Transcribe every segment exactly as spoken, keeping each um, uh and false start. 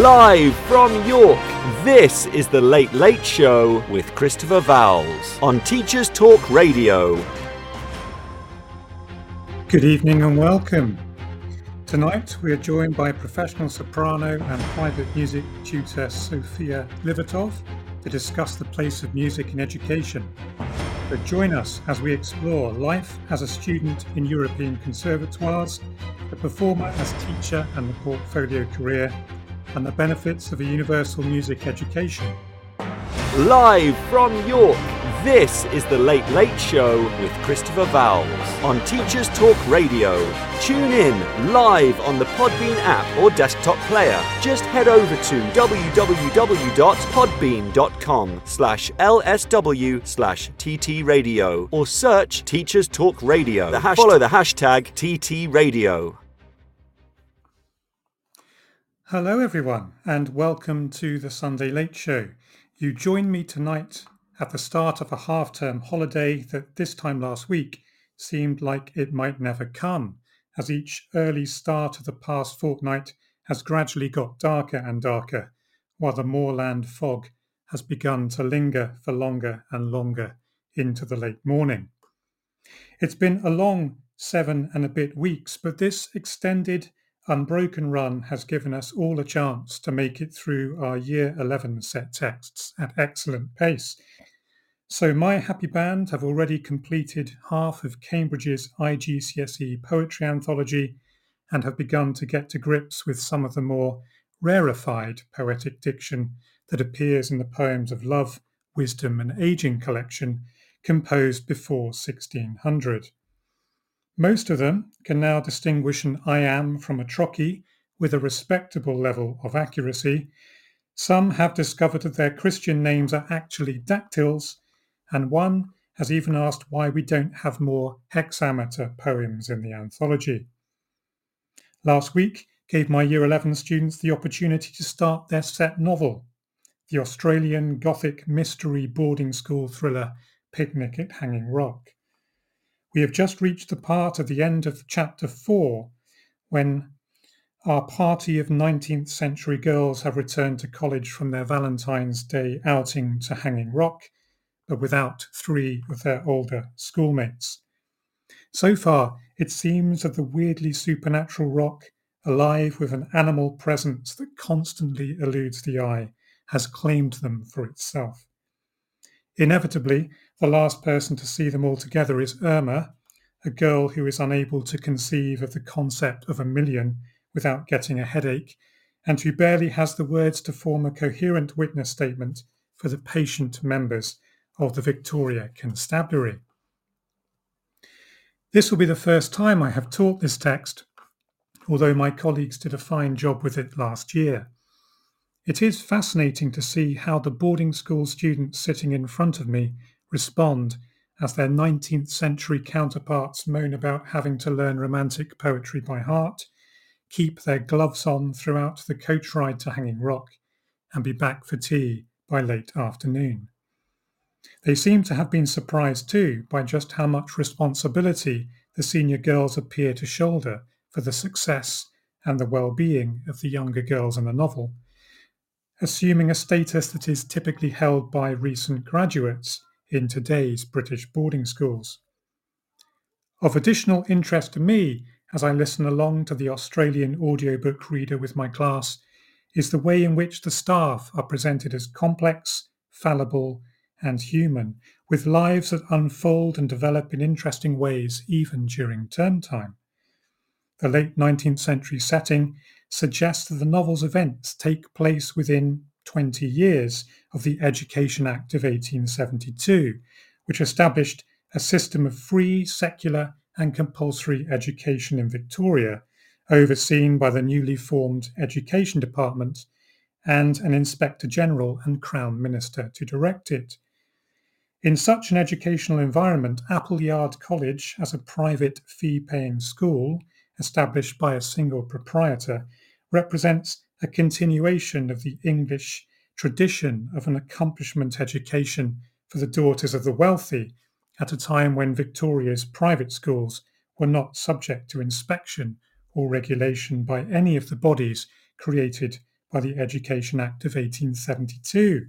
Live from York, this is The Late Late Show with Christopher Vowles on Teachers Talk Radio. Good evening and welcome. Tonight we are joined by professional soprano and private music tutor Sofia Livotov to discuss the place of music in education. So join us as we explore life as a student in European conservatoires, the performer as teacher and the portfolio career, and the benefits of a universal music education. Live from York, this is The Late Late Show with Christopher Vowles on Teachers Talk Radio. Tune in live on the Podbean app or desktop player. Just head over to www.podbean.com slash lsw slash ttradio or search Teachers Talk Radio. The hash- follow the hashtag T T Radio. Hello everyone and welcome to the Sunday Late Show. You join me tonight at the start of a half-term holiday that this time last week seemed like it might never come, as each early start of the past fortnight has gradually got darker and darker, while the moorland fog has begun to linger for longer and longer into the late morning. It's been a long seven and a bit weeks, but this extended unbroken run has given us all a chance to make it through our year eleven set texts at excellent pace. So my happy band have already completed half of Cambridge's I G C S E poetry anthology and have begun to get to grips with some of the more rarefied poetic diction that appears in the Poems of Love, Wisdom and Aging collection composed before sixteen hundred. Most of them can now distinguish an I am from a trochee with a respectable level of accuracy. Some have discovered that their Christian names are actually dactyls, and one has even asked why we don't have more hexameter poems in the anthology. Last week gave my Year eleven students the opportunity to start their set novel, the Australian Gothic mystery boarding school thriller Picnic at Hanging Rock. We have just reached the part at the end of chapter four when our party of nineteenth century girls have returned to college from their Valentine's Day outing to Hanging Rock, but without three of their older schoolmates. So far, it seems that the weirdly supernatural rock, alive with an animal presence that constantly eludes the eye, has claimed them for itself. Inevitably, the last person to see them all together is Irma, a girl who is unable to conceive of the concept of a million without getting a headache, and who barely has the words to form a coherent witness statement for the patient members of the Victoria Constabulary. This will be the first time I have taught this text, although my colleagues did a fine job with it last year. It is fascinating to see how the boarding school students sitting in front of me respond as their nineteenth century counterparts moan about having to learn romantic poetry by heart, keep their gloves on throughout the coach ride to Hanging Rock, and be back for tea by late afternoon. They seem to have been surprised too by just how much responsibility the senior girls appear to shoulder for the success and the well-being of the younger girls in the novel, assuming a status that is typically held by recent graduates in today's British boarding schools. Of additional interest to me, as I listen along to the Australian audiobook reader with my class, is the way in which the staff are presented as complex, fallible, and human, with lives that unfold and develop in interesting ways even during term time. The late nineteenth century setting suggests that the novel's events take place within twenty years of the Education Act of eighteen seventy-two, which established a system of free, secular and compulsory education in Victoria, overseen by the newly formed Education Department and an Inspector General and Crown Minister to direct it. In such an educational environment, Appleyard College, as a private fee-paying school established by a single proprietor, represents a continuation of the English tradition of an accomplishment education for the daughters of the wealthy at a time when Victoria's private schools were not subject to inspection or regulation by any of the bodies created by the Education Act of eighteen seventy-two.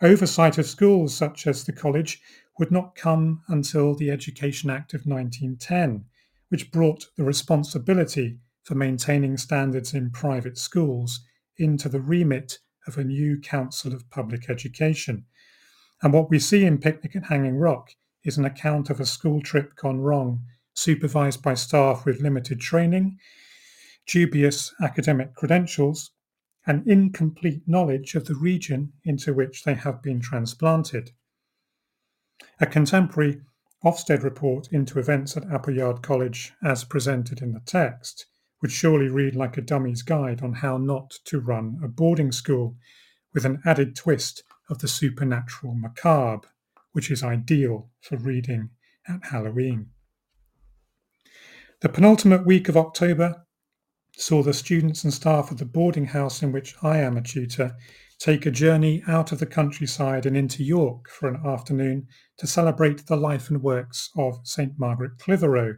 Oversight of schools such as the college would not come until the Education Act of nineteen ten, which brought the responsibility for maintaining standards in private schools into the remit of a new Council of Public Education. And what we see in Picnic at Hanging Rock is an account of a school trip gone wrong, supervised by staff with limited training, dubious academic credentials, and incomplete knowledge of the region into which they have been transplanted. A contemporary Ofsted report into events at Appleyard College, as presented in the text, would surely read like a dummy's guide on how not to run a boarding school, with an added twist of the supernatural macabre, which is ideal for reading at Halloween. The penultimate week of October saw the students and staff of the boarding house in which I am a tutor take a journey out of the countryside and into York for an afternoon to celebrate the life and works of Saint Margaret Clitheroe,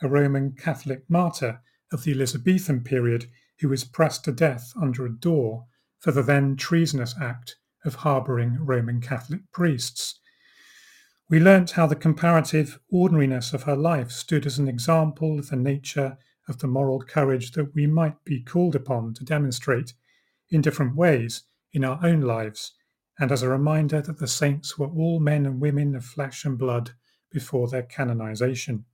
a Roman Catholic martyr of the Elizabethan period who was pressed to death under a door for the then treasonous act of harbouring Roman Catholic priests. We learnt how the comparative ordinariness of her life stood as an example of the nature of the moral courage that we might be called upon to demonstrate in different ways in our own lives, and as a reminder that the saints were all men and women of flesh and blood before their canonisation.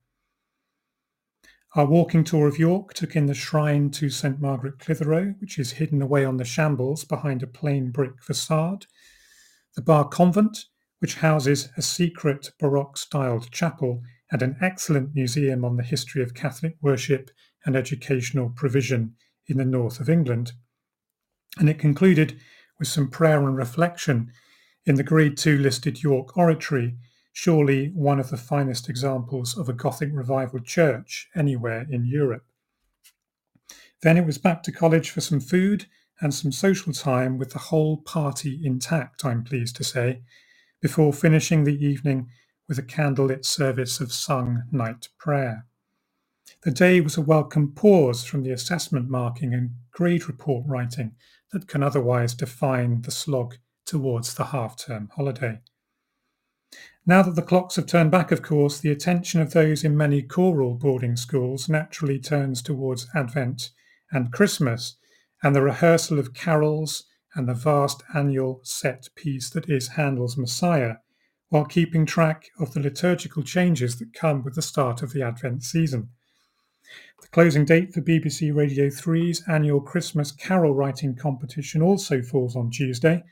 Our walking tour of York took in the shrine to Saint Margaret Clitheroe, which is hidden away on the Shambles behind a plain brick facade, the Bar Convent, which houses a secret Baroque-styled chapel and an excellent museum on the history of Catholic worship and educational provision in the north of England. And it concluded with some prayer and reflection in the Grade two listed York Oratory, surely one of the finest examples of a Gothic revival church anywhere in Europe. Then it was back to college for some food and some social time with the whole party intact, I'm pleased to say, before finishing the evening with a candlelit service of sung night prayer. The day was a welcome pause from the assessment marking and grade report writing that can otherwise define the slog towards the half-term holiday. Now that the clocks have turned back, of course, the attention of those in many choral boarding schools naturally turns towards Advent and Christmas, and the rehearsal of carols and the vast annual set piece that is Handel's Messiah, while keeping track of the liturgical changes that come with the start of the Advent season. The closing date for B B C Radio three's annual Christmas carol writing competition also falls on Tuesday,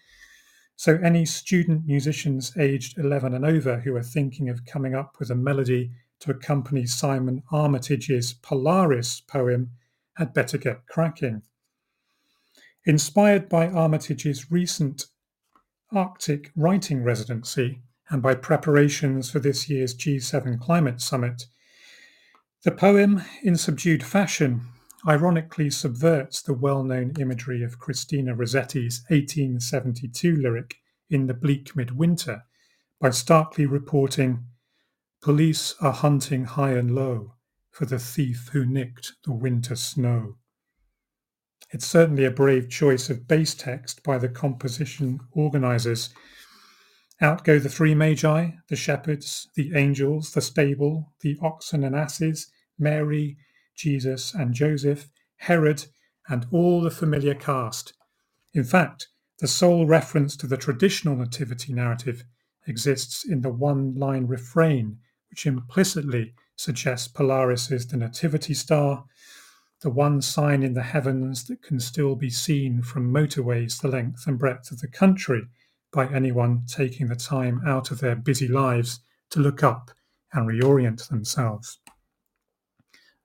so any student musicians aged eleven and over who are thinking of coming up with a melody to accompany Simon Armitage's Polaris poem had better get cracking. Inspired by Armitage's recent Arctic writing residency and by preparations for this year's G seven climate summit, the poem, in subdued fashion, ironically subverts the well-known imagery of Christina Rossetti's eighteen seventy-two lyric In the Bleak Midwinter by starkly reporting, "Police are hunting high and low for the thief who nicked the winter snow." It's certainly a brave choice of base text by the composition organisers. Out go the three magi, the shepherds, the angels, the stable, the oxen and asses, Mary, Jesus and Joseph, Herod, and all the familiar cast. In fact, the sole reference to the traditional nativity narrative exists in the one-line refrain, which implicitly suggests Polaris is the nativity star, the one sign in the heavens that can still be seen from motorways the length and breadth of the country, by anyone taking the time out of their busy lives to look up and reorient themselves.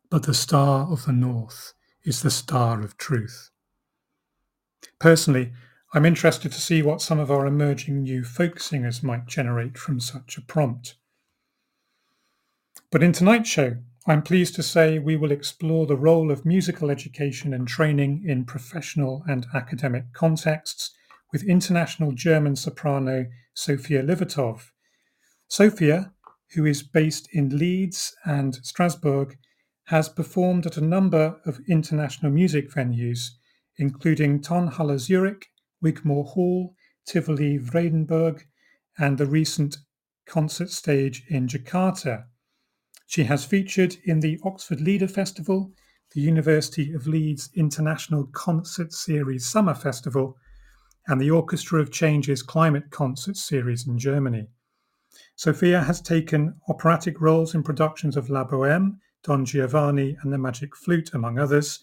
But the star of the north is the star of truth. Personally, I'm interested to see what some of our emerging new folk singers might generate from such a prompt. But in tonight's show, I'm pleased to say we will explore the role of musical education and training in professional and academic contexts with international German soprano Sofia Livotov. Sofia, who is based in Leeds and Strasbourg, has performed at a number of international music venues, including Tonhalle Zurich, Wigmore Hall, Tivoli Vredenburg, and the recent concert stage in Jakarta. She has featured in the Oxford Lieder Festival, the University of Leeds International Concert Series Summer Festival, and the Orchestra of Change's Climate Concert Series in Germany. Sofia has taken operatic roles in productions of La Bohème, Don Giovanni, and The Magic Flute, among others,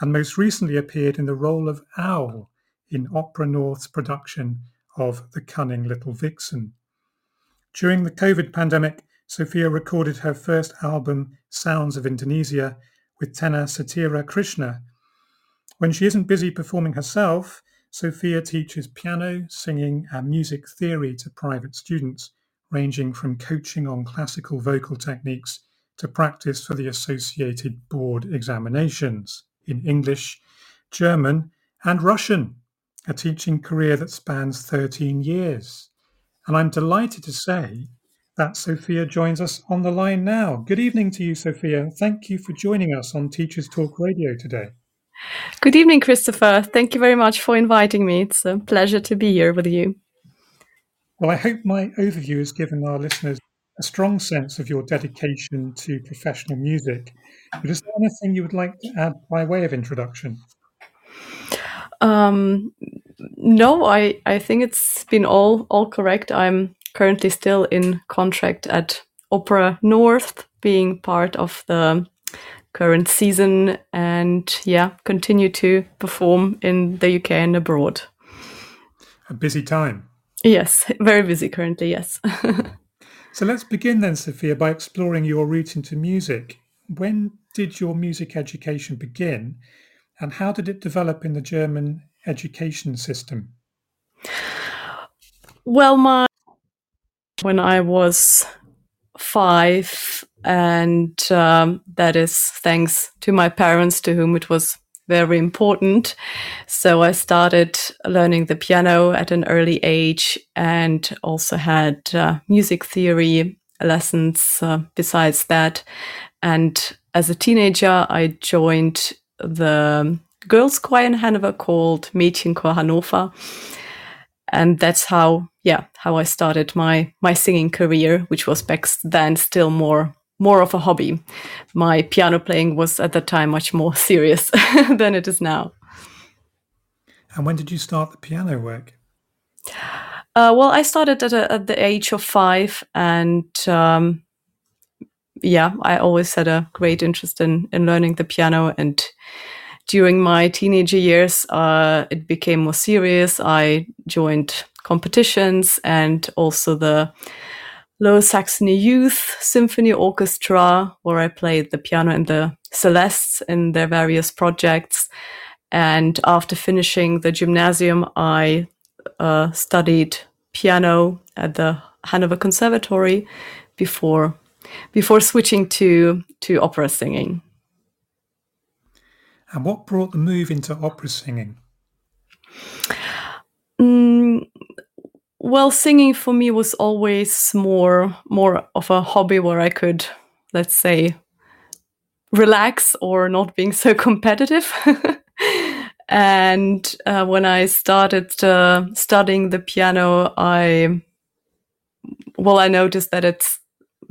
and most recently appeared in the role of Owl in Opera North's production of The Cunning Little Vixen. During the COVID pandemic, Sofia recorded her first album, Sounds of Indonesia, with tenor Satira Krishna. When she isn't busy performing herself, Sofia teaches piano, singing, and music theory to private students, ranging from coaching on classical vocal techniques to practice for the associated board examinations in English, German, and Russian, a teaching career that spans thirteen years. And I'm delighted to say that Sofia joins us on the line now. Good evening to you, Sofia, and thank you for joining us on Teachers Talk Radio today. Good evening, Christopher. Thank you very much for inviting me. It's a pleasure to be here with you. Well, I hope my overview has given our listeners a strong sense of your dedication to professional music. But is there anything you would like to add by way of introduction? Um, no, I, I think it's been all, all correct. I'm currently still in contract at Opera North, being part of the current season, and yeah, continue to perform in the U K and abroad. A busy time. Yes, very busy currently, yes. So let's begin then, Sofia, by exploring your route into music. When did your music education begin, and how did it develop in the German education system? Well, my when I was five, and um, that is thanks to my parents, to whom it was very important. So I started learning the piano at an early age, and also had uh, music theory lessons uh, besides that. And as a teenager, I joined the girls' choir in Hanover called Mädchenchor Hannover. And that's how, yeah, how I started my, my singing career, which was back then still more more of a hobby. My piano playing was at that time much more serious than it is now. And when did you start the piano work? Uh, well, I started at, a, at the age of five, and um, yeah, I always had a great interest in, in learning the piano. And during my teenager years, uh, it became more serious. I joined competitions and also the Lower Saxony Youth Symphony Orchestra, where I played the piano and the celestes in their various projects. And after finishing the gymnasium, I uh, studied piano at the Hanover Conservatory before before switching to, to opera singing. And what brought the move into opera singing? Mm, well, singing for me was always more more of a hobby where I could, let's say, relax or not being so competitive. And uh, when I started uh, studying the piano, I well, I noticed that it's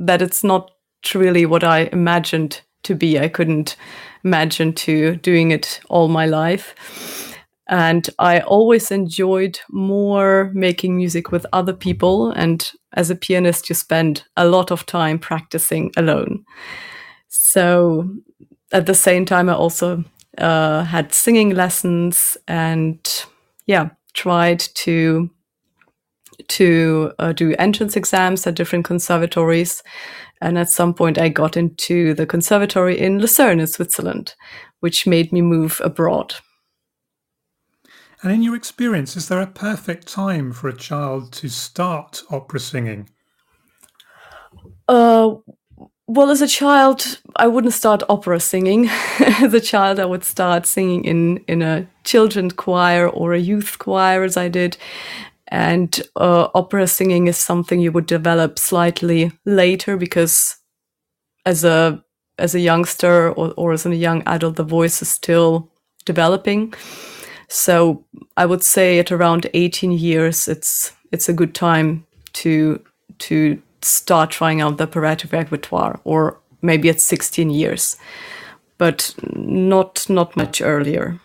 that it's not really what I imagined to be. I couldn't imagine to doing it all my life. And I always enjoyed more making music with other people. And as a pianist, you spend a lot of time practicing alone. So at the same time, I also uh, had singing lessons and, yeah, tried to to uh, do entrance exams at different conservatories. And at some point I got into the conservatory in Lucerne in Switzerland, which made me move abroad. And in your experience, is there a perfect time for a child to start opera singing? Uh, well, as a child, I wouldn't start opera singing. As a child, I would start singing in, in a children's choir or a youth choir, as I did. And uh, opera singing is something you would develop slightly later, because as a as a youngster or, or as a young adult, the voice is still developing. So I would say at around eighteen years, it's it's a good time to to start trying out the operatic repertoire, or maybe at sixteen years, but not not much earlier.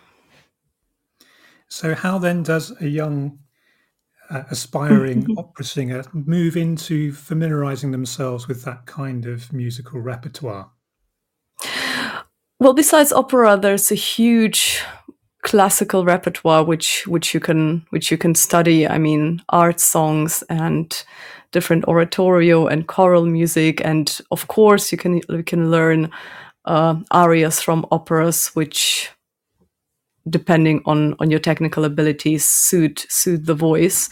So how then does a young uh, aspiring opera singer move into familiarizing themselves with that kind of musical repertoire? Well, besides opera, there's a huge classical repertoire which which you can which you can study. I mean, art songs and different oratorio and choral music, and of course you can you can learn uh, arias from operas, which, depending on on your technical abilities, suit suit the voice.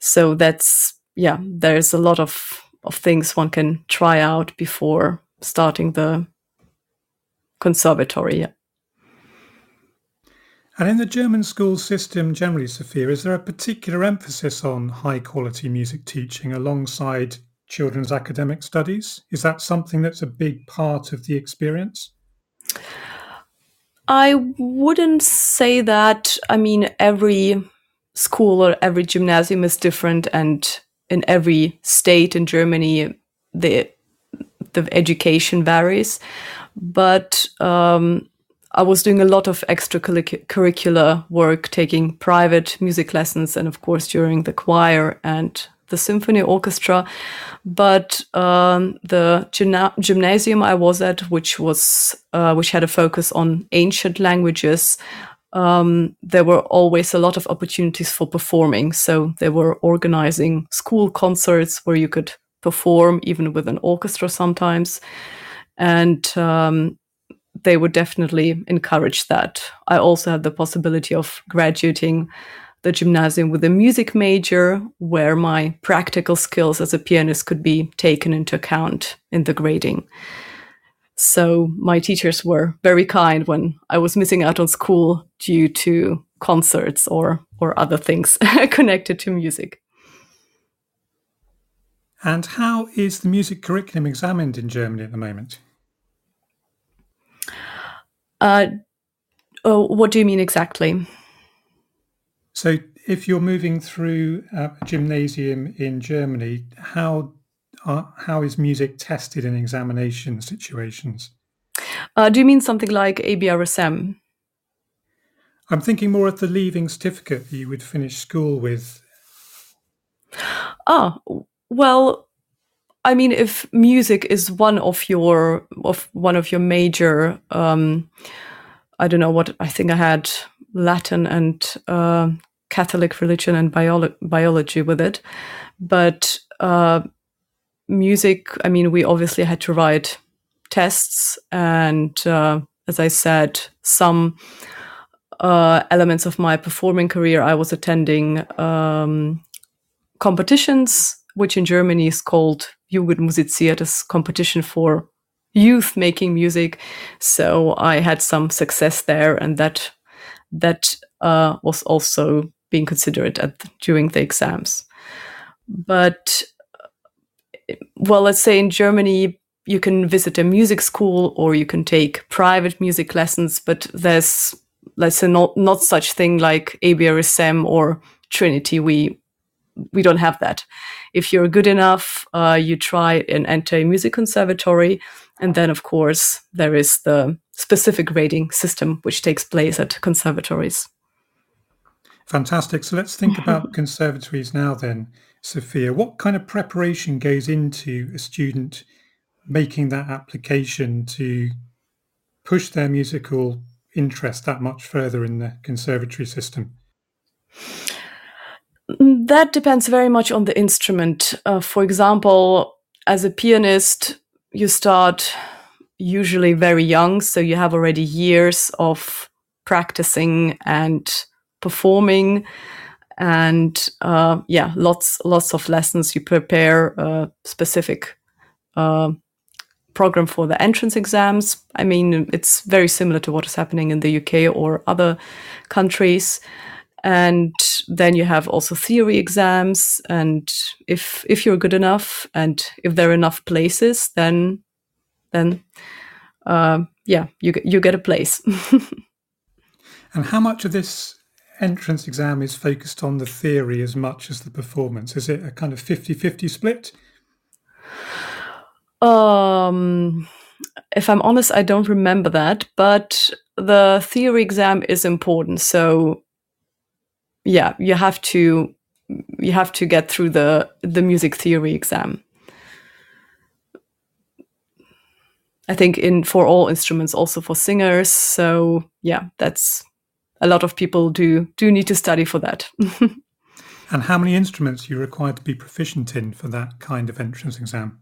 So that's yeah, there's a lot of of things one can try out before starting the conservatory. Yeah. And in the German school system generally, Sophia, is there a particular emphasis on high-quality music teaching alongside children's academic studies? Is that something that's a big part of the experience? I wouldn't say that. I mean, every school or every gymnasium is different, and in every state in Germany, the the education varies. But um I was doing a lot of extracurricular work, taking private music lessons, and of course during the choir and the symphony orchestra. But um, the gymna- gymnasium I was at, which was uh, which had a focus on ancient languages, um, there were always a lot of opportunities for performing. So they were organizing school concerts where you could perform, even with an orchestra sometimes, and um, they would definitely encourage that. I also had the possibility of graduating the gymnasium with a music major, where my practical skills as a pianist could be taken into account in the grading. So my teachers were very kind when I was missing out on school due to concerts or, or other things connected to music. And how is the music curriculum examined in Germany at the moment? Uh, oh, what do you mean exactly? So if you're moving through a gymnasium in Germany, how are, how is music tested in examination situations? Uh, do you mean something like A B R S M? I'm thinking more of the leaving certificate that you would finish school with. Ah, well, I mean, if music is one of your of one of your major, um, I don't know what I think I had Latin and uh, Catholic religion and bio- biology with it, but uh, music. I mean, we obviously had to write tests, and uh, as I said, some uh, elements of my performing career. I was attending um, competitions, which in Germany is called Jugendmusiziert, as competition for youth making music. So I had some success there, and that that uh, was also being considered at the, during the exams. But, well, let's say in Germany, you can visit a music school or you can take private music lessons, but there's, let's say, not, not such thing like A B R S M or Trinity. We We don't have that. If you're good enough, uh, you try and enter a music conservatory. And then, of course, there is the specific grading system which takes place at conservatories. Fantastic. So let's think about conservatories now then, Sophia. What kind of preparation goes into a student making that application to push their musical interest that much further in the conservatory system? That depends very much on the instrument. Uh, for example, as a pianist, you start usually very young, so you have already years of practicing and performing, and uh, yeah, lots lots of lessons. You prepare a specific uh, program for the entrance exams. I mean, it's very similar to what is happening in the U K or other countries. And then you have also theory exams, and if if you're good enough and if there are enough places, then then uh, yeah, you you get a place. And how much of this entrance exam is focused on the theory as much as the performance? Is it a kind of fifty-fifty split? Um, if I'm honest, I don't remember that, but the theory exam is important. So yeah, you have to you have to get through the the music theory exam. I think in for all instruments, also for singers. So yeah, that's a lot of people do do need to study for that. And how many instruments are you required to be proficient in for that kind of entrance exam?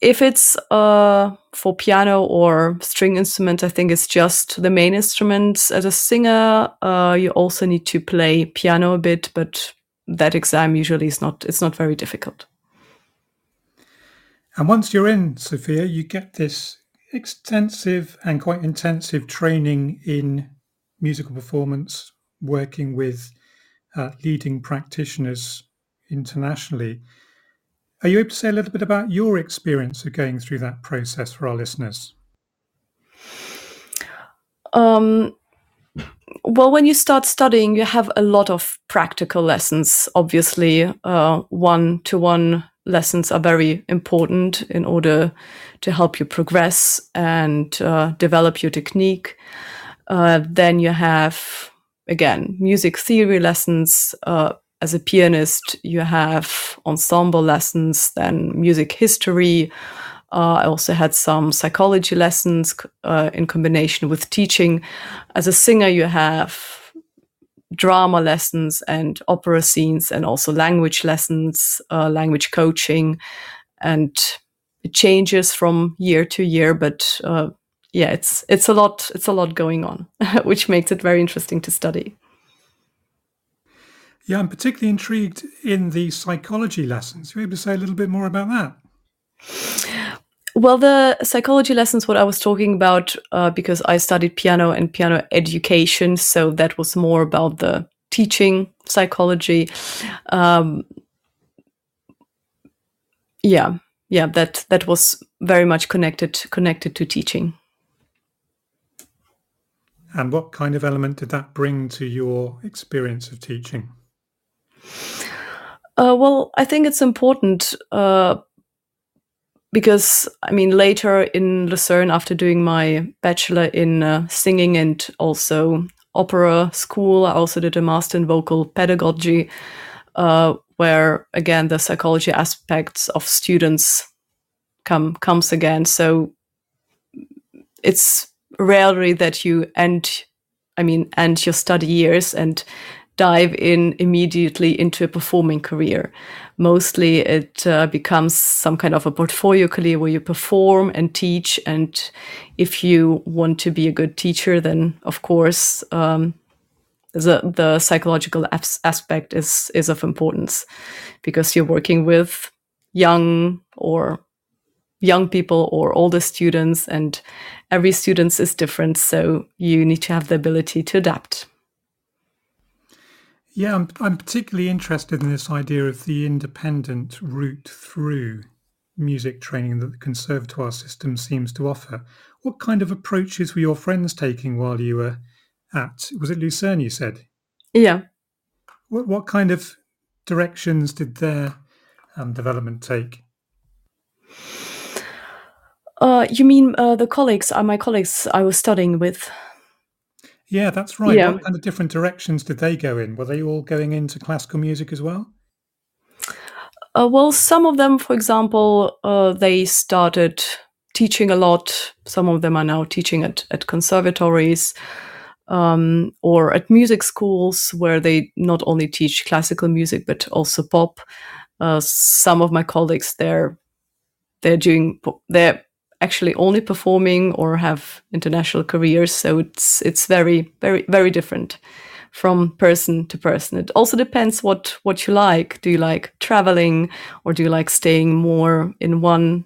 If it's uh, for piano or string instrument, I think it's just the main instruments. As a singer, uh, you also need to play piano a bit, but that exam usually is not, it's not very difficult. And once you're in, Sofia, you get this extensive and quite intensive training in musical performance, working with uh, leading practitioners internationally. Are you able to say a little bit about your experience of going through that process for our listeners? Um, well, when you start studying, you have a lot of practical lessons. Obviously, uh, one-to-one lessons are very important in order to help you progress and uh, develop your technique. Uh, then you have, again, music theory lessons. Uh, As a pianist, you have ensemble lessons, then music history. Uh, I also had some psychology lessons uh, in combination with teaching. As a singer, you have drama lessons and opera scenes, and also language lessons, uh, language coaching. And it changes from year to year, but uh, yeah, it's it's a lot it's a lot going on, which makes it very interesting to study. Yeah, I'm particularly intrigued in the psychology lessons. Are you able to say a little bit more about that? Well, the psychology lessons, what I was talking about, uh, because I studied piano and piano education, so that was more about the teaching psychology. Um, yeah, yeah, that that was very much connected connected to teaching. And what kind of element did that bring to your experience of teaching? Uh, well, I think it's important uh, because, I mean, later in Lucerne, after doing my bachelor in uh, singing and also opera school, I also did a master in vocal pedagogy, uh, where, again, the psychology aspects of students come comes again. So it's rarely that you end, I mean, end your study years and dive in immediately into a performing career. Mostly it uh, becomes some kind of a portfolio career where you perform and teach. And if you want to be a good teacher, then of course um, the, the psychological as- aspect is, is of importance, because you're working with young or young people or older students, and every student is different. So you need to have the ability to adapt. Yeah, I'm, I'm particularly interested in this idea of the independent route through music training that the conservatoire system seems to offer. What kind of approaches were your friends taking while you were at, was it Lucerne you said? Yeah. What, what kind of directions did their um, development take? Uh, you mean uh, the colleagues, are my colleagues I was studying with? Yeah, that's right. Yeah. What kind of different directions did they go in? Were they all going into classical music as well? Uh, well, some of them, for example, uh, they started teaching a lot. Some of them are now teaching at, at conservatories um, or at music schools, where they not only teach classical music, but also pop. Uh, some of my colleagues, they're, they're doing... they're actually only performing or have international careers. So it's it's very, very, very different from person to person. It also depends what, what you like. Do you like traveling, or do you like staying more in one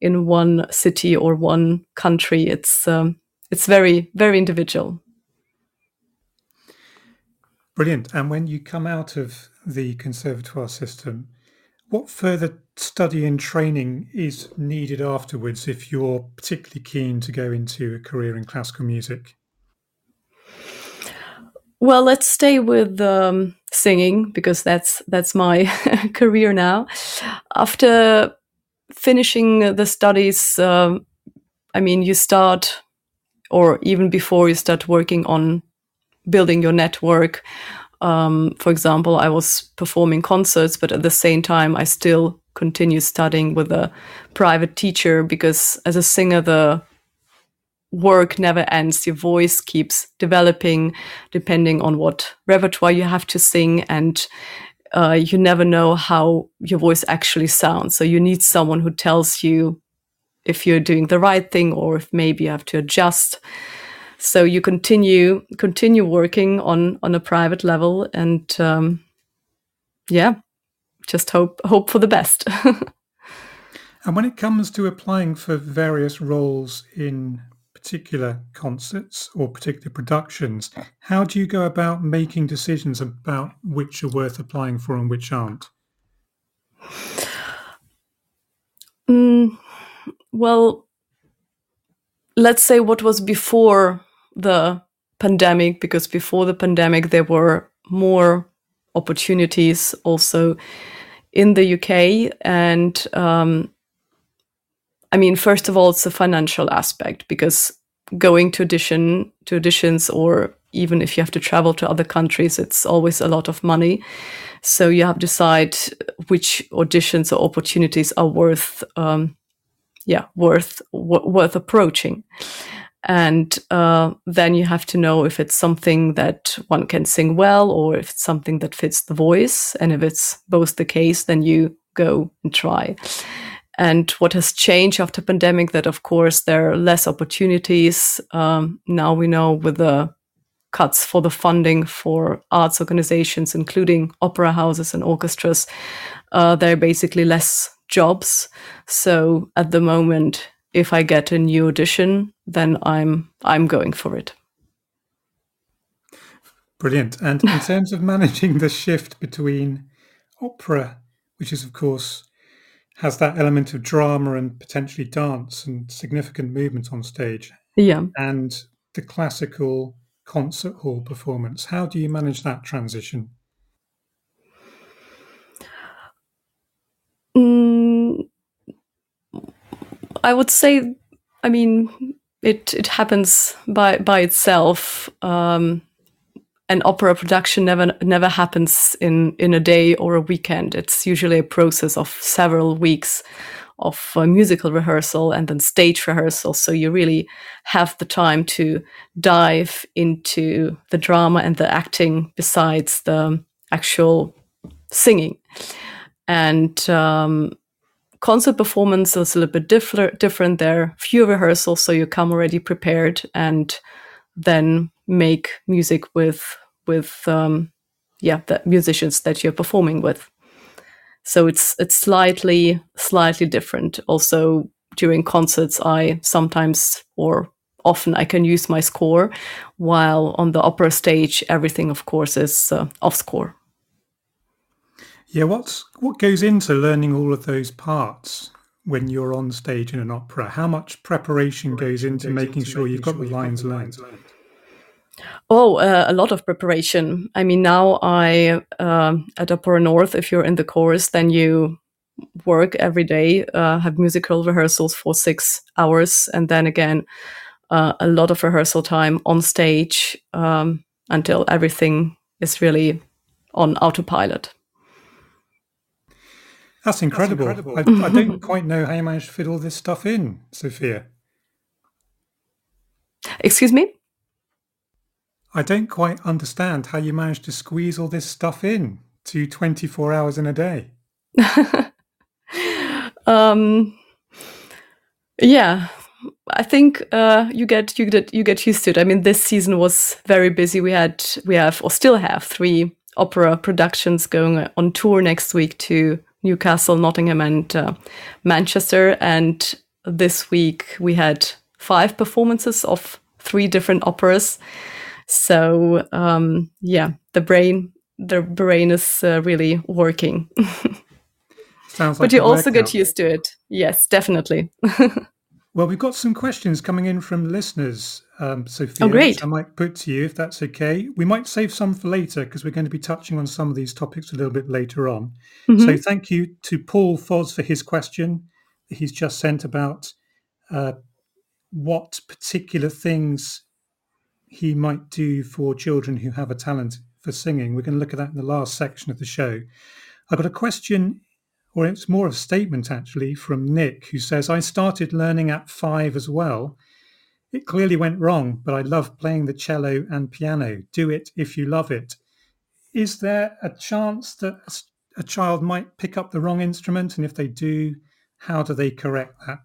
in one city or one country? It's um, it's very, very individual. Brilliant. And when you come out of the conservatoire system, what further study and training is needed afterwards if you're particularly keen to go into a career in classical music? Well, let's stay with um, singing, because that's that's my career now. After finishing the studies, uh, I mean, you start, or even before, you start working on building your network. Um, for example, I was performing concerts, but at the same time, I still continue studying with a private teacher, because as a singer, the work never ends. Your voice keeps developing depending on what repertoire you have to sing, and uh, you never know how your voice actually sounds. So you need someone who tells you if you're doing the right thing, or if maybe you have to adjust. So you continue continue working on on a private level, and um, yeah, just hope hope for the best. And when it comes to applying for various roles in particular concerts or particular productions, how do you go about making decisions about which are worth applying for and which aren't? Mm, well, let's say what was before the pandemic, because before the pandemic, there were more opportunities also in the U K. And um, I mean, first of all, it's a financial aspect, because going to audition to auditions, or even if you have to travel to other countries, it's always a lot of money. So you have to decide which auditions or opportunities are worth, um, yeah, worth w- worth approaching, and uh, then you have to know if it's something that one can sing well, or if it's something that fits the voice. And if it's both the case, then you go and try. And what has changed after pandemic, that of course there are less opportunities. Um, now we know with the cuts for the funding for arts organizations, including opera houses and orchestras, uh, there are basically less jobs. So at the moment, if I get a new audition, then I'm I'm going for it. Brilliant. And in terms of managing the shift between opera, which is of course has that element of drama and potentially dance and significant movement on stage. Yeah. And the classical concert hall performance. How do you manage that transition? Mm, I would say, I mean, it it happens by, by itself. Um, an opera production never never happens in, in a day or a weekend. It's usually a process of several weeks of uh, musical rehearsal and then stage rehearsal. So you really have the time to dive into the drama and the acting besides the actual singing. And um, concert performance is a little bit diff- different. There are few rehearsals, so you come already prepared and then make music with with um, yeah the musicians that you're performing with. So it's it's slightly slightly different. Also during concerts, I sometimes or often I can use my score, while on the opera stage everything of course is uh, off score. Yeah, what's what goes into learning all of those parts when you're on stage in an opera? How much preparation goes into making sure you've got the lines learned? Oh, uh, a lot of preparation. I mean, now I uh, at Opera North, if you're in the chorus, then you work every day, uh, have musical rehearsals for six hours, and then again, uh, a lot of rehearsal time on stage um, until everything is really on autopilot. That's incredible. That's incredible. I, I don't quite know how you managed to fit all this stuff in, Sophia. Excuse me? I don't quite understand how you managed to squeeze all this stuff in to twenty-four hours in a day. um, yeah, I think uh, you get you get you get used to it. I mean, this season was very busy. We had we have or still have three opera productions going on tour next week to Newcastle, Nottingham, and uh, Manchester. And this week we had five performances of three different operas. So um, yeah, the brain, the brain is uh, really working. Sounds like but you also get used to it. Yes, definitely. Well, we've got some questions coming in from listeners, um, Sophia, oh, great. which I might put to you if that's okay. We might save some for later because we're going to be touching on some of these topics a little bit later on. Mm-hmm. So thank you to Paul Foss for his question that he's just sent about uh, what particular things he might do for children who have a talent for singing. We're going to look at that in the last section of the show. I've got a question, or it's more a statement actually, from Nick, who says, I started learning at five as well. It clearly went wrong, but I love playing the cello and piano. Do it if you love it. Is there a chance that a child might pick up the wrong instrument? And if they do, how do they correct that?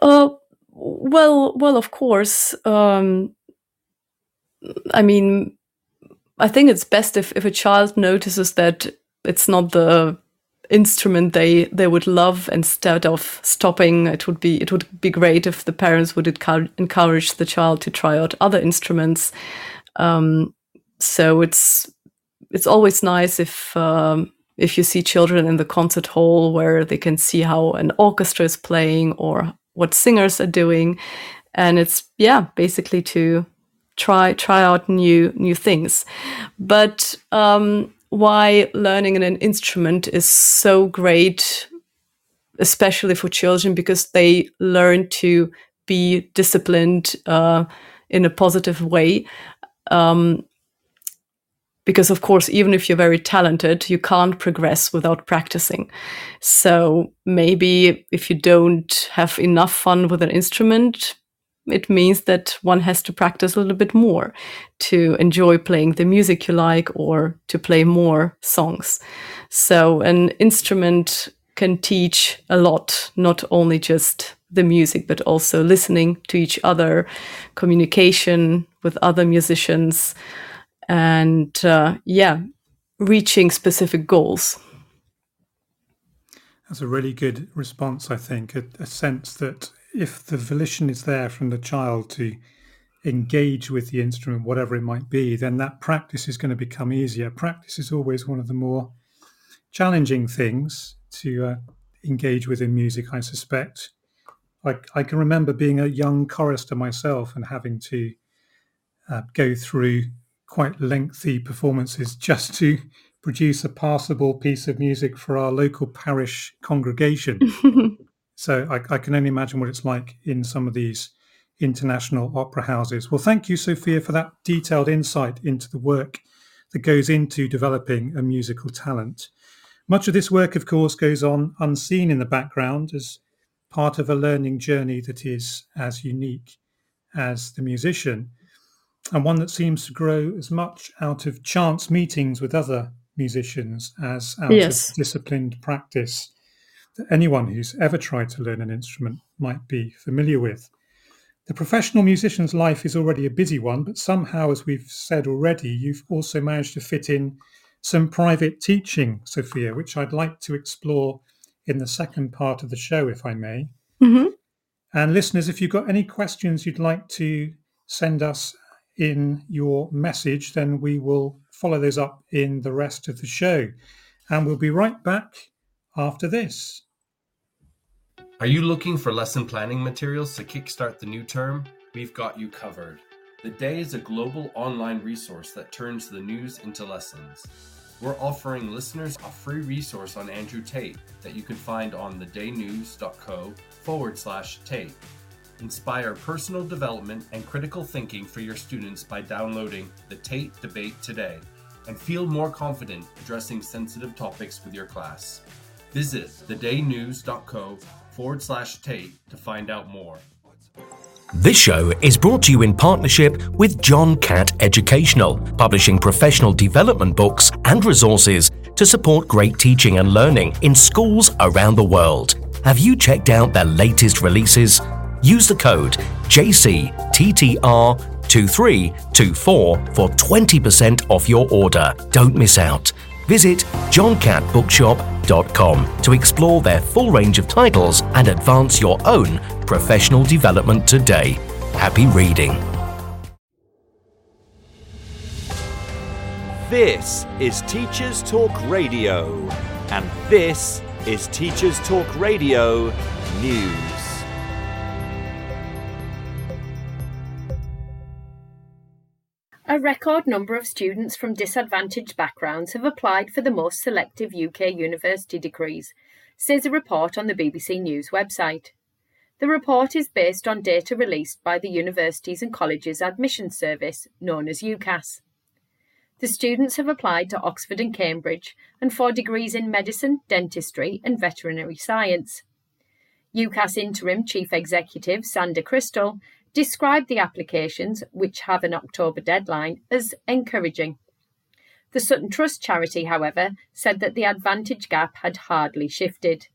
Uh, well, well, of course. Um, I mean, I think it's best if, if a child notices that it's not the instrument they they would love. Instead of stopping, it would be it would be great if the parents would encourage the child to try out other instruments. Um, so it's it's always nice if um, if you see children in the concert hall where they can see how an orchestra is playing or what singers are doing, and it's yeah basically to try try out new new things. But um, why learning an instrument is so great, especially for children, because they learn to be disciplined uh, in a positive way. Um, because, of course, even if you're very talented, you can't progress without practicing. So maybe if you don't have enough fun with an instrument, it means that one has to practice a little bit more to enjoy playing the music you like or to play more songs. So an instrument can teach a lot, not only just the music, but also listening to each other, communication with other musicians, and uh, yeah, reaching specific goals. That's a really good response, I think, a, a sense that if the volition is there from the child to engage with the instrument, whatever it might be, then that practice is going to become easier. Practice is always one of the more challenging things to uh, engage with in music, I suspect. I, I can remember being a young chorister myself and having to uh, go through quite lengthy performances just to produce a passable piece of music for our local parish congregation. So I, I can only imagine what it's like in some of these international opera houses. Well, thank you, Sophia, for that detailed insight into the work that goes into developing a musical talent. Much of this work, of course, goes on unseen in the background as part of a learning journey that is as unique as the musician, and one that seems to grow as much out of chance meetings with other musicians as out yes. of disciplined practice. Anyone who's ever tried to learn an instrument might be familiar with. The professional musician's life is already a busy one, but somehow, as we've said already, you've also managed to fit in some private teaching, Sophia, which I'd like to explore in the second part of the show, if I may. Mm-hmm. And listeners, if you've got any questions you'd like to send us in your message, then we will follow those up in the rest of the show. And we'll be right back after this. Are you looking for lesson planning materials to kickstart the new term? We've got you covered. The Day is a global online resource that turns the news into lessons. We're offering listeners a free resource on Andrew Tate that you can find on thedaynews.co forward slash Tate. Inspire personal development and critical thinking for your students by downloading the Tate Debate today and feel more confident addressing sensitive topics with your class. Visit thedaynews.co forward slash Tate to find out more. This show is brought to you in partnership with John Catt Educational, publishing professional development books and resources to support great teaching and learning in schools around the world. Have you checked out their latest releases? Use the code J C T T R two three two four for twenty percent off your order. Don't miss out. Visit john cat bookshop dot com to explore their full range of titles and advance your own professional development today. Happy reading. This is Teachers Talk Radio, and this is Teachers Talk Radio News. A record number of students from disadvantaged backgrounds have applied for the most selective U K university degrees, says a report on the B B C News website. The report is based on data released by the Universities and Colleges Admissions Service, known as UCAS. The students have applied to Oxford and Cambridge and for degrees in medicine, dentistry and veterinary science. UCAS Interim Chief Executive Sander Crystal described the applications, which have an October deadline, as encouraging. The Sutton Trust charity, however, said that the advantage gap had hardly shifted.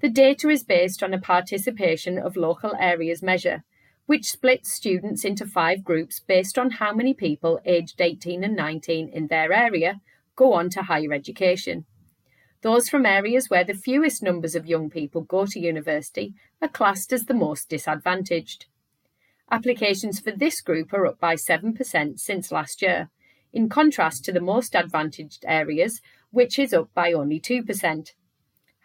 The data is based on a participation of local areas measure, which splits students into five groups based on how many people aged eighteen and nineteen in their area go on to higher education. Those from areas where the fewest numbers of young people go to university are classed as the most disadvantaged. Applications for this group are up by seven percent since last year, in contrast to the most advantaged areas, which is up by only two percent.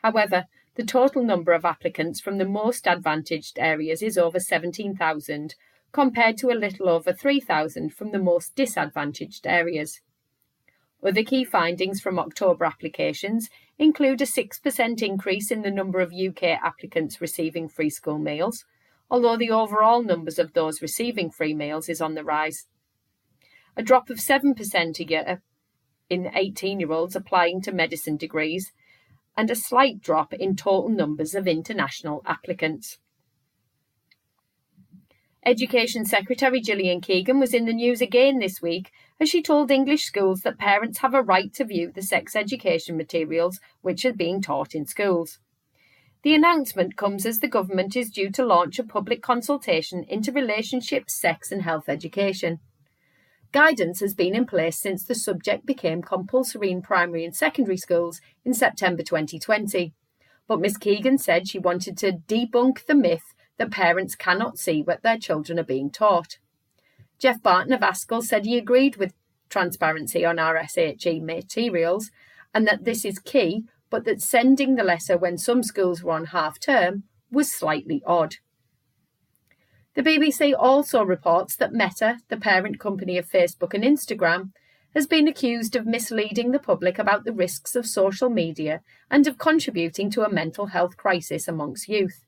However, the total number of applicants from the most advantaged areas is over seventeen thousand, compared to a little over three thousand from the most disadvantaged areas. Other key findings from October applications include a six percent increase in the number of U K applicants receiving free school meals, although the overall numbers of those receiving free meals is on the rise. A drop of seven percent a year in eighteen-year-olds applying to medicine degrees and a slight drop in total numbers of international applicants. Education Secretary Gillian Keegan was in the news again this week as she told English schools that parents have a right to view the sex education materials which are being taught in schools. The announcement comes as the government is due to launch a public consultation into relationships, sex and health education. Guidance has been in place since the subject became compulsory in primary and secondary schools in September twenty twenty. But Miss Keegan said she wanted to debunk the myth that parents cannot see what their children are being taught. Jeff Barton of Askell said he agreed with transparency on R S H E materials and that this is key, but that sending the letter when some schools were on half-term was slightly odd. The B B C also reports that Meta, the parent company of Facebook and Instagram, has been accused of misleading the public about the risks of social media and of contributing to a mental health crisis amongst youth.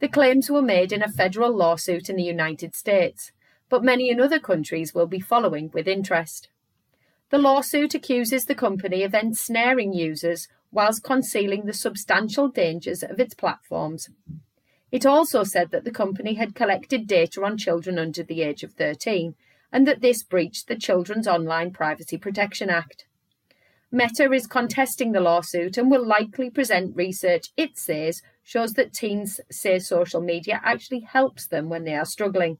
The claims were made in a federal lawsuit in the United States, but many in other countries will be following with interest. The lawsuit accuses the company of ensnaring users whilst concealing the substantial dangers of its platforms. It also said that the company had collected data on children under the age of thirteen and that this breached the Children's Online Privacy Protection Act. Meta is contesting the lawsuit and will likely present research it says shows that teens say social media actually helps them when they are struggling.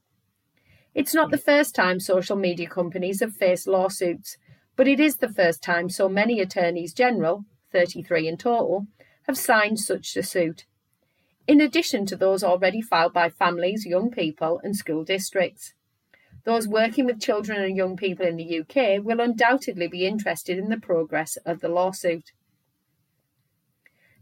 It's not the first time social media companies have faced lawsuits, but it is the first time so many attorneys general, thirty-three in total, have signed such a suit, in addition to those already filed by families, young people and school districts. Those working with children and young people in the U K will undoubtedly be interested in the progress of the lawsuit.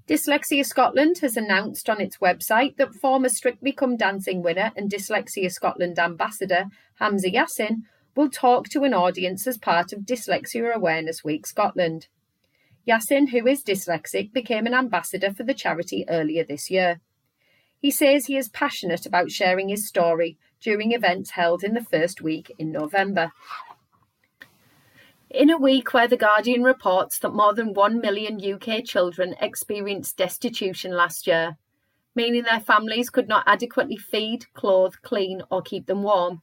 Dyslexia Scotland has announced on its website that former Strictly Come Dancing winner and Dyslexia Scotland ambassador Hamza Yassin will talk to an audience as part of Dyslexia Awareness Week Scotland. Yassin, who is dyslexic, became an ambassador for the charity earlier this year. He says he is passionate about sharing his story during events held in the first week in November. In a week where The Guardian reports that more than one million U K children experienced destitution last year, meaning their families could not adequately feed, clothe, clean or keep them warm,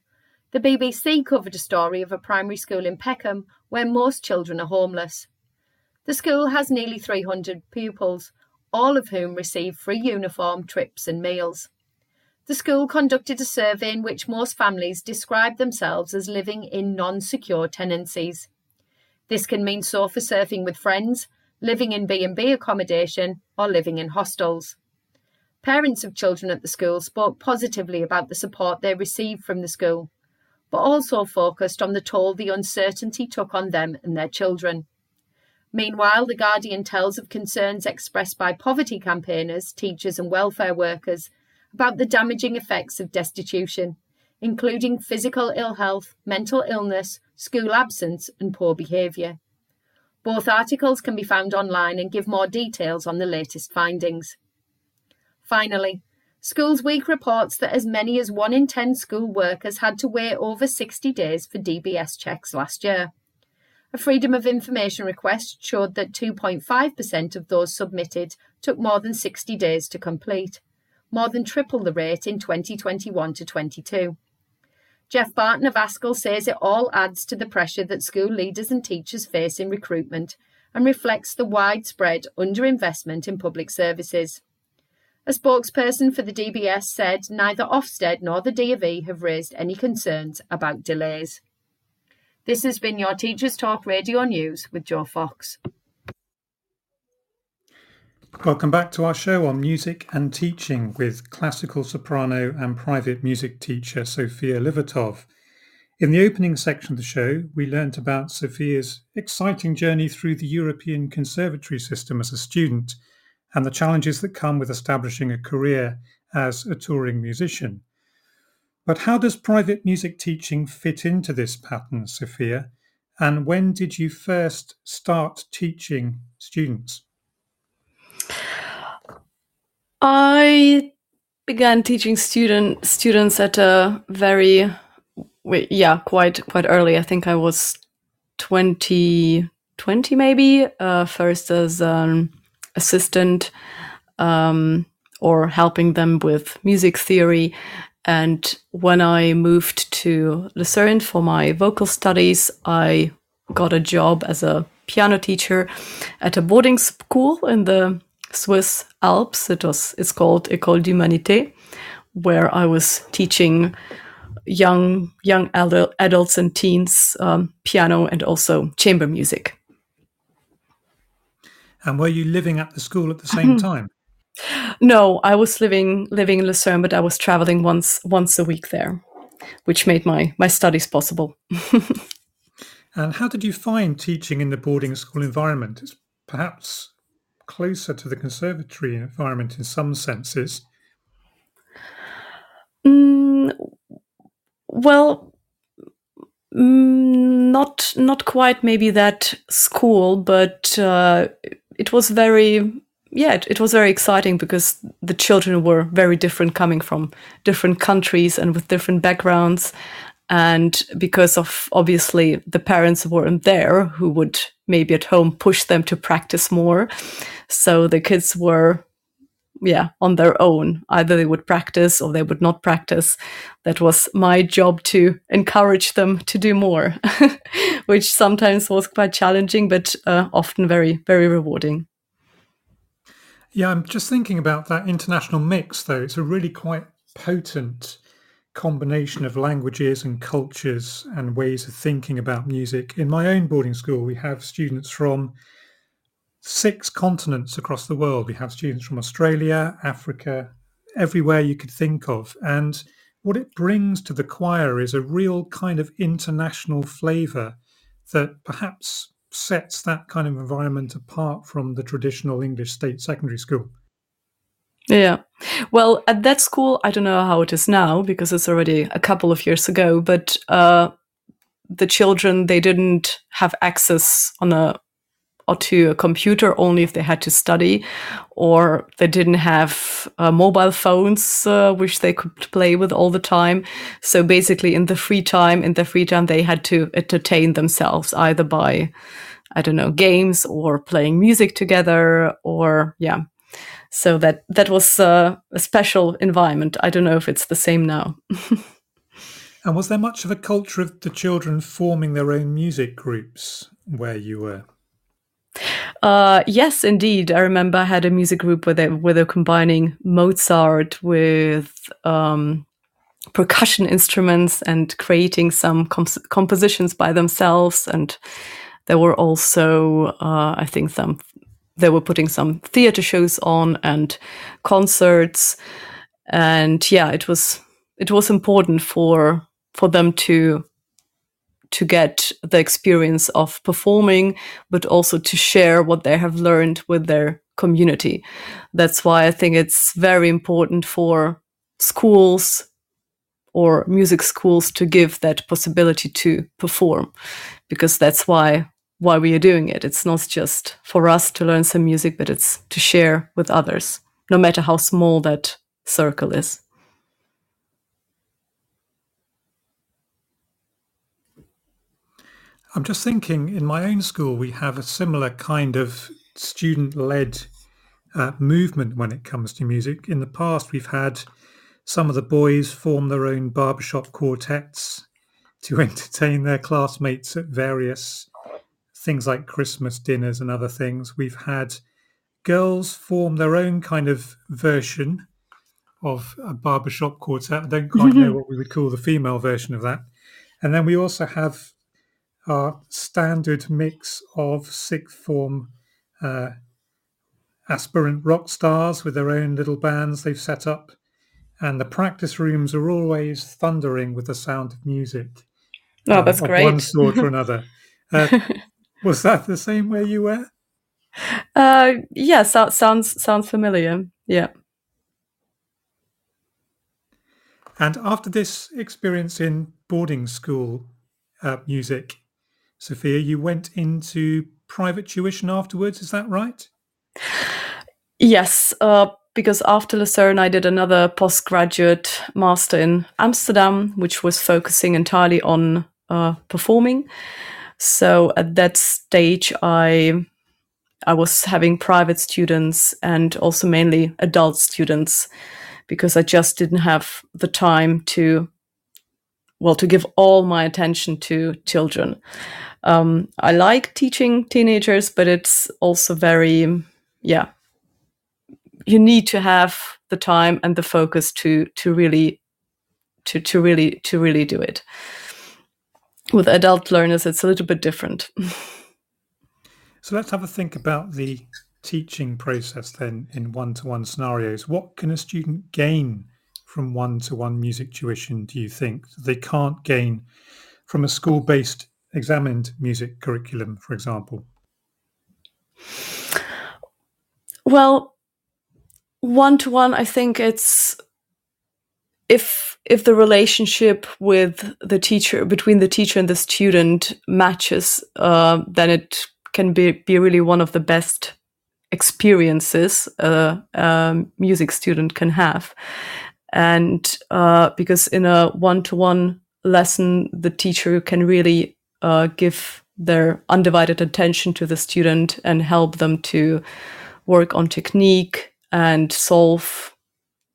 the B B C covered a story of a primary school in Peckham where most children are homeless. The school has nearly three hundred pupils, all of whom receive free uniform, trips and meals. The school conducted a survey in which most families described themselves as living in non-secure tenancies. This can mean sofa surfing with friends, living in B and B accommodation or living in hostels. Parents of children at the school spoke positively about the support they received from the school, but also focused on the toll the uncertainty took on them and their children. Meanwhile, The Guardian tells of concerns expressed by poverty campaigners, teachers and welfare workers about the damaging effects of destitution, including physical ill health, mental illness, school absence and poor behaviour. Both articles can be found online and give more details on the latest findings. Finally, Schools Week reports that as many as one in ten school workers had to wait over sixty days for D B S checks last year. A Freedom of Information request showed that two point five percent of those submitted took more than sixty days to complete, more than triple the rate in twenty twenty-one to twenty-two. Jeff Barton of Askell says it all adds to the pressure that school leaders and teachers face in recruitment and reflects the widespread underinvestment in public services. A spokesperson for the D B S said neither Ofsted nor the D of E have raised any concerns about delays. This has been your Teachers Talk Radio News with Joe Fox. Welcome back to our show on music and teaching with classical soprano and private music teacher Sofia Livotov. In the opening section of the show, we learnt about Sofia's exciting journey through the European conservatory system as a student and the challenges that come with establishing a career as a touring musician. But how does private music teaching fit into this pattern, Sophia? And when did you first start teaching students? I began teaching student students at a very, yeah, quite quite early. I think I was twenty, twenty maybe, uh, first as an assistant um, or helping them with music theory. And when I moved to Lucerne for my vocal studies, I got a job as a piano teacher at a boarding school in the Swiss Alps. It was, it's called École d'Humanité, where I was teaching young young adult, adults and teens um, piano and also chamber music. And were you living at the school at the same time? No, I was living living in Lucerne, but I was traveling once once a week there, which made my, my studies possible. And how did you find teaching in the boarding school environment? It's perhaps closer to the conservatory environment in some senses. Mm, well, not not quite maybe that school, but uh, it was very... Yeah, it, it was very exciting because the children were very different, coming from different countries and with different backgrounds. And because of, obviously, the parents weren't there who would maybe at home push them to practice more. So the kids were, yeah, on their own. Either they would practice or they would not practice. That was my job, to encourage them to do more, which sometimes was quite challenging, but uh, often very, very rewarding. Yeah, I'm just thinking about that international mix, though. It's a really quite potent combination of languages and cultures and ways of thinking about music. In my own boarding school, we have students from six continents across the world. We have students from Australia, Africa, everywhere you could think of. And what it brings to the choir is a real kind of international flavour that perhaps sets that kind of environment apart from the traditional English state secondary school. Yeah. Well, at that school, I don't know how it is now because it's already a couple of years ago, but uh, the children, they didn't have access on a or to a computer, only if they had to study, or they didn't have uh, mobile phones uh, which they could play with all the time. So basically in the free time, in their free time, they had to entertain themselves either by, I don't know, games or playing music together, or yeah. So that, that was uh, a special environment. I don't know if it's the same now. And was there much of a culture of the children forming their own music groups where you were? Uh, yes, indeed. I remember I had a music group where they, where they were combining Mozart with um, percussion instruments and creating some comp- compositions by themselves. And there were also, uh, I think, some they were putting some theater shows on and concerts. And yeah, it was it was important for for them to to get the experience of performing, but also to share what they have learned with their community. That's why I think it's very important for schools or music schools to give that possibility to perform, because that's why why we are doing it. It's not just for us to learn some music, but it's to share with others, no matter how small that circle is. I'm just thinking, in my own school, we have a similar kind of student-led uh, movement when it comes to music. In the past, we've had some of the boys form their own barbershop quartets to entertain their classmates at various things like Christmas dinners and other things. We've had girls form their own kind of version of a barbershop quartet. I don't quite know what we would call the female version of that. And then we also have our standard mix of sixth form uh, aspirant rock stars with their own little bands they've set up. And the practice rooms are always thundering with the sound of music. Oh, that's um, great. Of one sort or another. Uh, was that the same way you were? Uh, yeah, so, sounds sounds familiar. Yeah. And after this experience in boarding school uh, music, Sophia, you went into private tuition afterwards. Is that right? Yes. Uh, Because after Lucerne, I did another postgraduate master in Amsterdam, which was focusing entirely on uh, performing. So at that stage, I I was having private students and also mainly adult students, because I just didn't have the time to, well, to give all my attention to children. Um, I like teaching teenagers, but it's also very, yeah, you need to have the time and the focus to to really to to really to really do it. With adult learners, it's a little bit different. So let's have a think about the teaching process then in one-to-one scenarios. What can a student gain from one-to-one music tuition, do you think, they can't gain from a school-based examined music curriculum, for example? Well, one-to-one, I think it's if if the relationship with the teacher, between the teacher and the student, matches, uh, then it can be, be really one of the best experiences a uh, um, music student can have. And uh, because in a one-to-one lesson, the teacher can really uh, give their undivided attention to the student and help them to work on technique and solve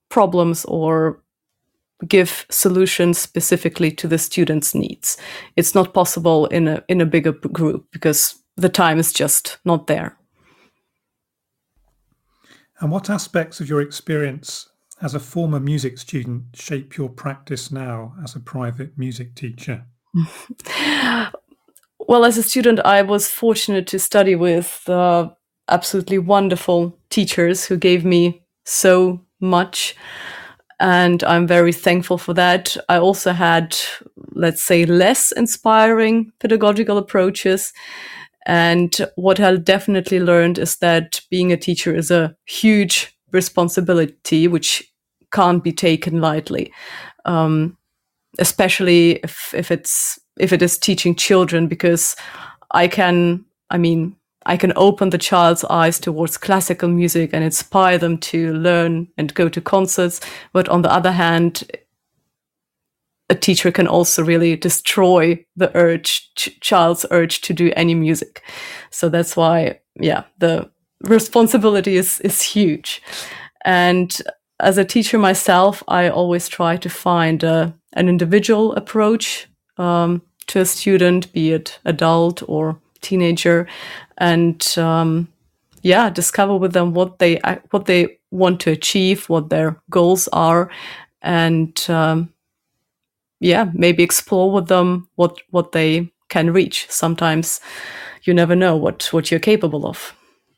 problems or give solutions specifically to the students' needs. It's not possible in a in a bigger group because the time is just not there. And what aspects of your experience as a former music student shape your practice now as a private music teacher? Well, as a student, I was fortunate to study with uh, absolutely wonderful teachers who gave me so much, and I'm very thankful for that. I also had, let's say, less inspiring pedagogical approaches, and what I definitely learned is that being a teacher is a huge responsibility which can't be taken lightly, um, especially if, if it's if it is teaching children, because I can, I mean, I can open the child's eyes towards classical music and inspire them to learn and go to concerts. But on the other hand, a teacher can also really destroy the urge, ch- child's urge to do any music. So that's why, yeah, the responsibility is, is huge. And as a teacher myself, I always try to find uh, an individual approach um, to a student, be it adult or teenager, and um, yeah, discover with them what they what they want to achieve, what their goals are, and um, yeah, maybe explore with them what what they can reach. Sometimes you never know what what you're capable of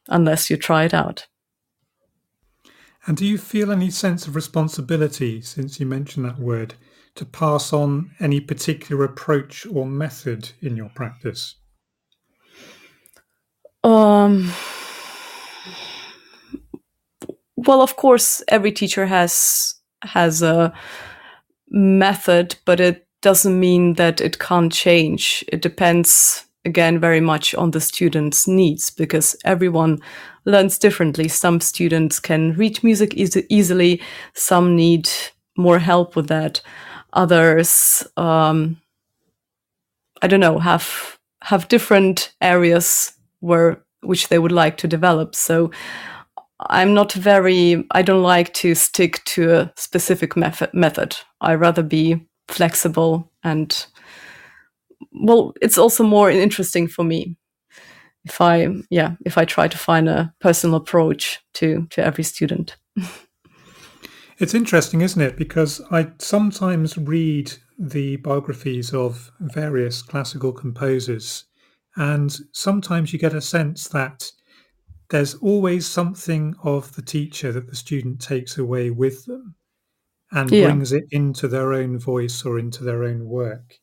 unless you try it out. And do you feel any sense of responsibility, since you mentioned that word, to pass on any particular approach or method in your practice? Um, well, of course, every teacher has has a method, but it doesn't mean that it can't change. It depends, again, very much on the student's needs, because everyone learns differently. Some students can read music easy, easily. Some need more help with that. Others, um, I don't know, have have different areas where which they would like to develop. So I'm not very, I don't like to stick to a specific method. method. I rather be flexible, and well, it's also more interesting for me if I, yeah, if I try to find a personal approach to, to every student. It's interesting, isn't it? Because I sometimes read the biographies of various classical composers, and sometimes you get a sense that there's always something of the teacher that the student takes away with them and yeah. brings it into their own voice or into their own work.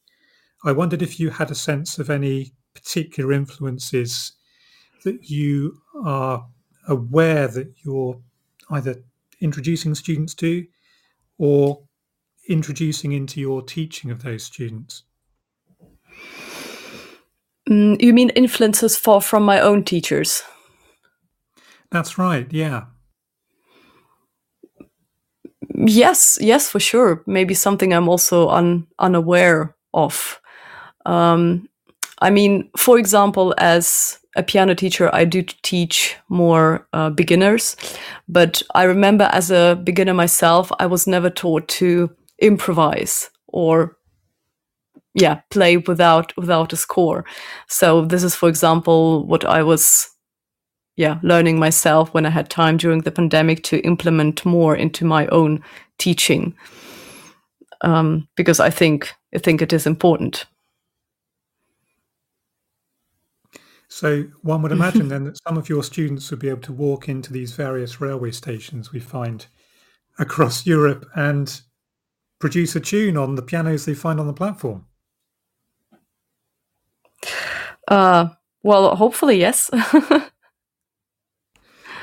I wondered if you had a sense of any particular influences that you are aware that you're either introducing students to or introducing into your teaching of those students. Mm, you mean influences for, from my own teachers? That's right, yeah. Yes, yes, for sure. Maybe something I'm also un, unaware of. Um, I mean, for example, as a piano teacher, I do teach more uh, beginners, but I remember as a beginner myself, I was never taught to improvise or yeah, play without without a score. So this is, for example, what I was yeah, learning myself when I had time during the pandemic to implement more into my own teaching, um, because I think I think it is important. So one would imagine then that some of your students would be able to walk into these various railway stations we find across Europe and produce a tune on the pianos they find on the platform. Uh, well, hopefully, yes.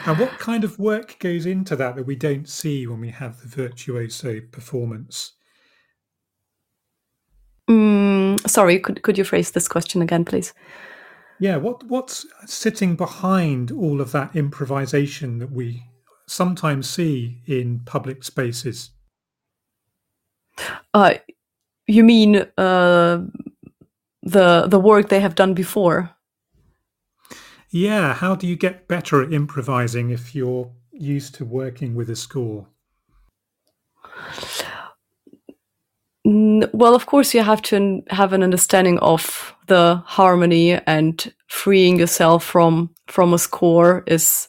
And what kind of work goes into that that we don't see when we have the virtuoso performance? Mm, sorry, could could you phrase this question again, please? Yeah, what what's sitting behind all of that improvisation that we sometimes see in public spaces? Uh, you mean uh, the the work they have done before? Yeah, how do you get better at improvising if you're used to working with a score? Well, of course, you have to have an understanding of the harmony, and freeing yourself from from a score is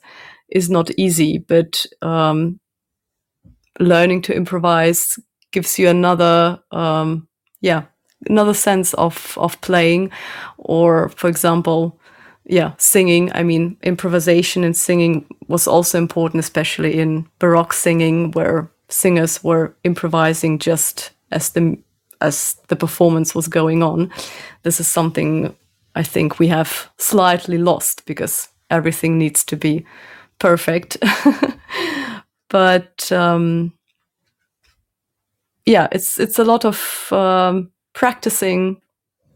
is not easy. But um, learning to improvise gives you another, um, yeah, another sense of of playing, or for example. Yeah, singing. I mean, improvisation and singing was also important, especially in Baroque singing, where singers were improvising just as the as the performance was going on. This is something I think we have slightly lost because everything needs to be perfect. But um, yeah, it's it's a lot of um, practicing.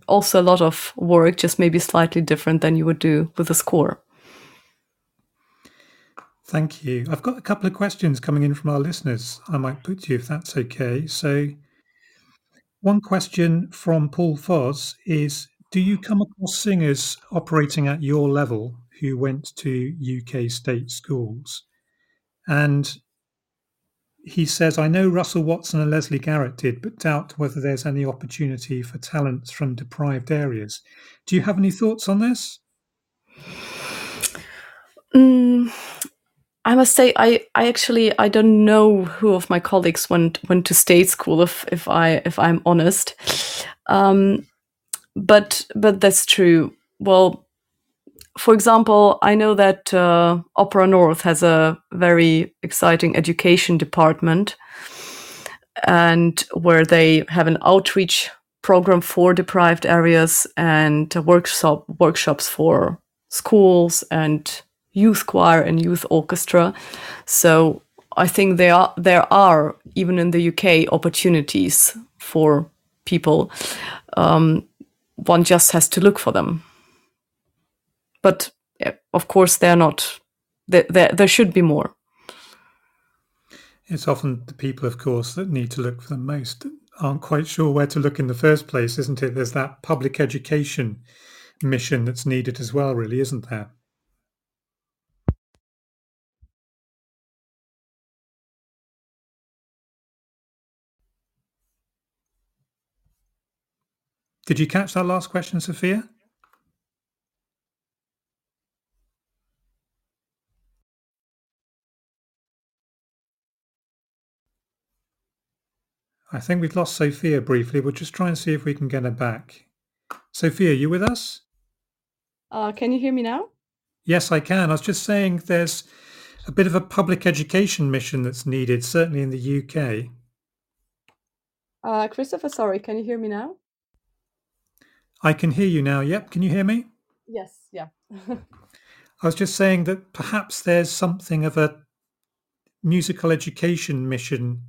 Also a lot of work, just maybe slightly different than you would do with a score. Thank you. I've got a couple of questions coming in from our listeners I might put to you, if that's okay. So one question from Paul Foss is, do you come across singers operating at your level who went to U K state schools? And he says, I know Russell Watson and Leslie Garrett did, but doubt whether there's any opportunity for talents from deprived areas. Do you have any thoughts on this? Um, I must say, I, I actually, I don't know who of my colleagues went went to state school, if, if, I, if I'm honest. Um, but but that's true. Well, for example, I know that uh, Opera North has a very exciting education department, and where they have an outreach program for deprived areas and workshop workshops for schools and youth choir and youth orchestra. So I think there are, there are even in the U K, opportunities for people. Um, one just has to look for them. But of course, they're not. There, there, there should be more. It's often the people, of course, that need to look for them most aren't quite sure where to look in the first place, isn't it? There's that public education mission that's needed as well, really, isn't there? Did you catch that last question, Sophia? I think we've lost Sophia briefly. We'll just try and see if we can get her back. Sophia, are you with us? Uh, can you hear me now? Yes, I can. I was just saying there's a bit of a public education mission that's needed, certainly in the U K. Uh, Christopher, sorry, can you hear me now? I can hear you now. Yep. Can you hear me? Yes. Yeah. I was just saying that perhaps there's something of a musical education mission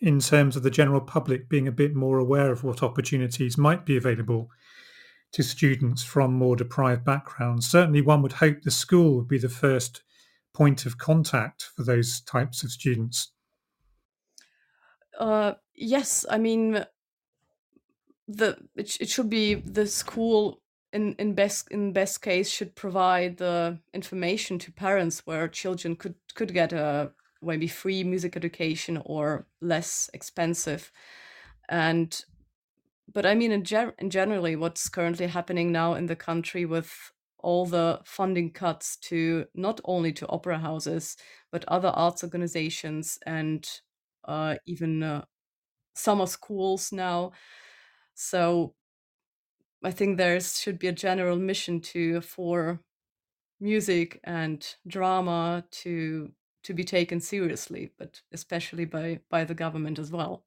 in terms of the general public being a bit more aware of what opportunities might be available to students from more deprived backgrounds. Certainly one would hope the school would be the first point of contact for those types of students. Uh, yes, I mean, the it, it should be the school in, in best in best case should provide the information to parents where children could, could get a maybe free music education or less expensive. And but I mean in, ger- in generally what's currently happening now in the country with all the funding cuts to not only to opera houses but other arts organizations and uh, even uh, summer schools now. So I think there should be a general mission to for music and drama to to be taken seriously, but especially by, by the government as well.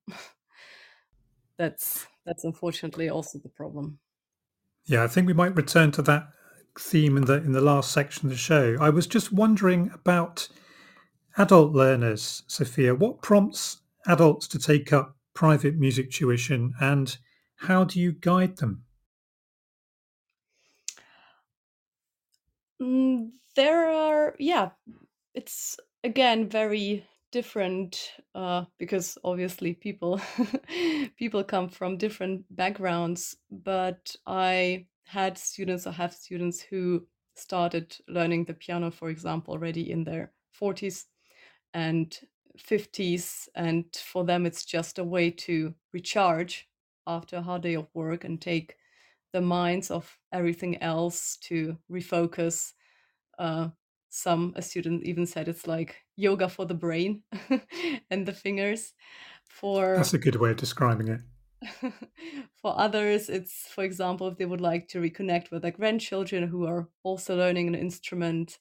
That's that's unfortunately also the problem. Yeah, I think we might return to that theme in the in the last section of the show. I was just wondering about adult learners, Sophia. What prompts adults to take up private music tuition and how do you guide them? Mm, there are, yeah, it's again very different uh, because obviously people people come from different backgrounds, but I had students, I have students who started learning the piano, for example, already in their forties and fifties. And for them, it's just a way to recharge after a hard day of work and take the minds of everything else to refocus. Uh, Some a student even said it's like yoga for the brain and the fingers. For that's a good way of describing it. For others, it's, for example, if they would like to reconnect with their grandchildren who are also learning an instrument.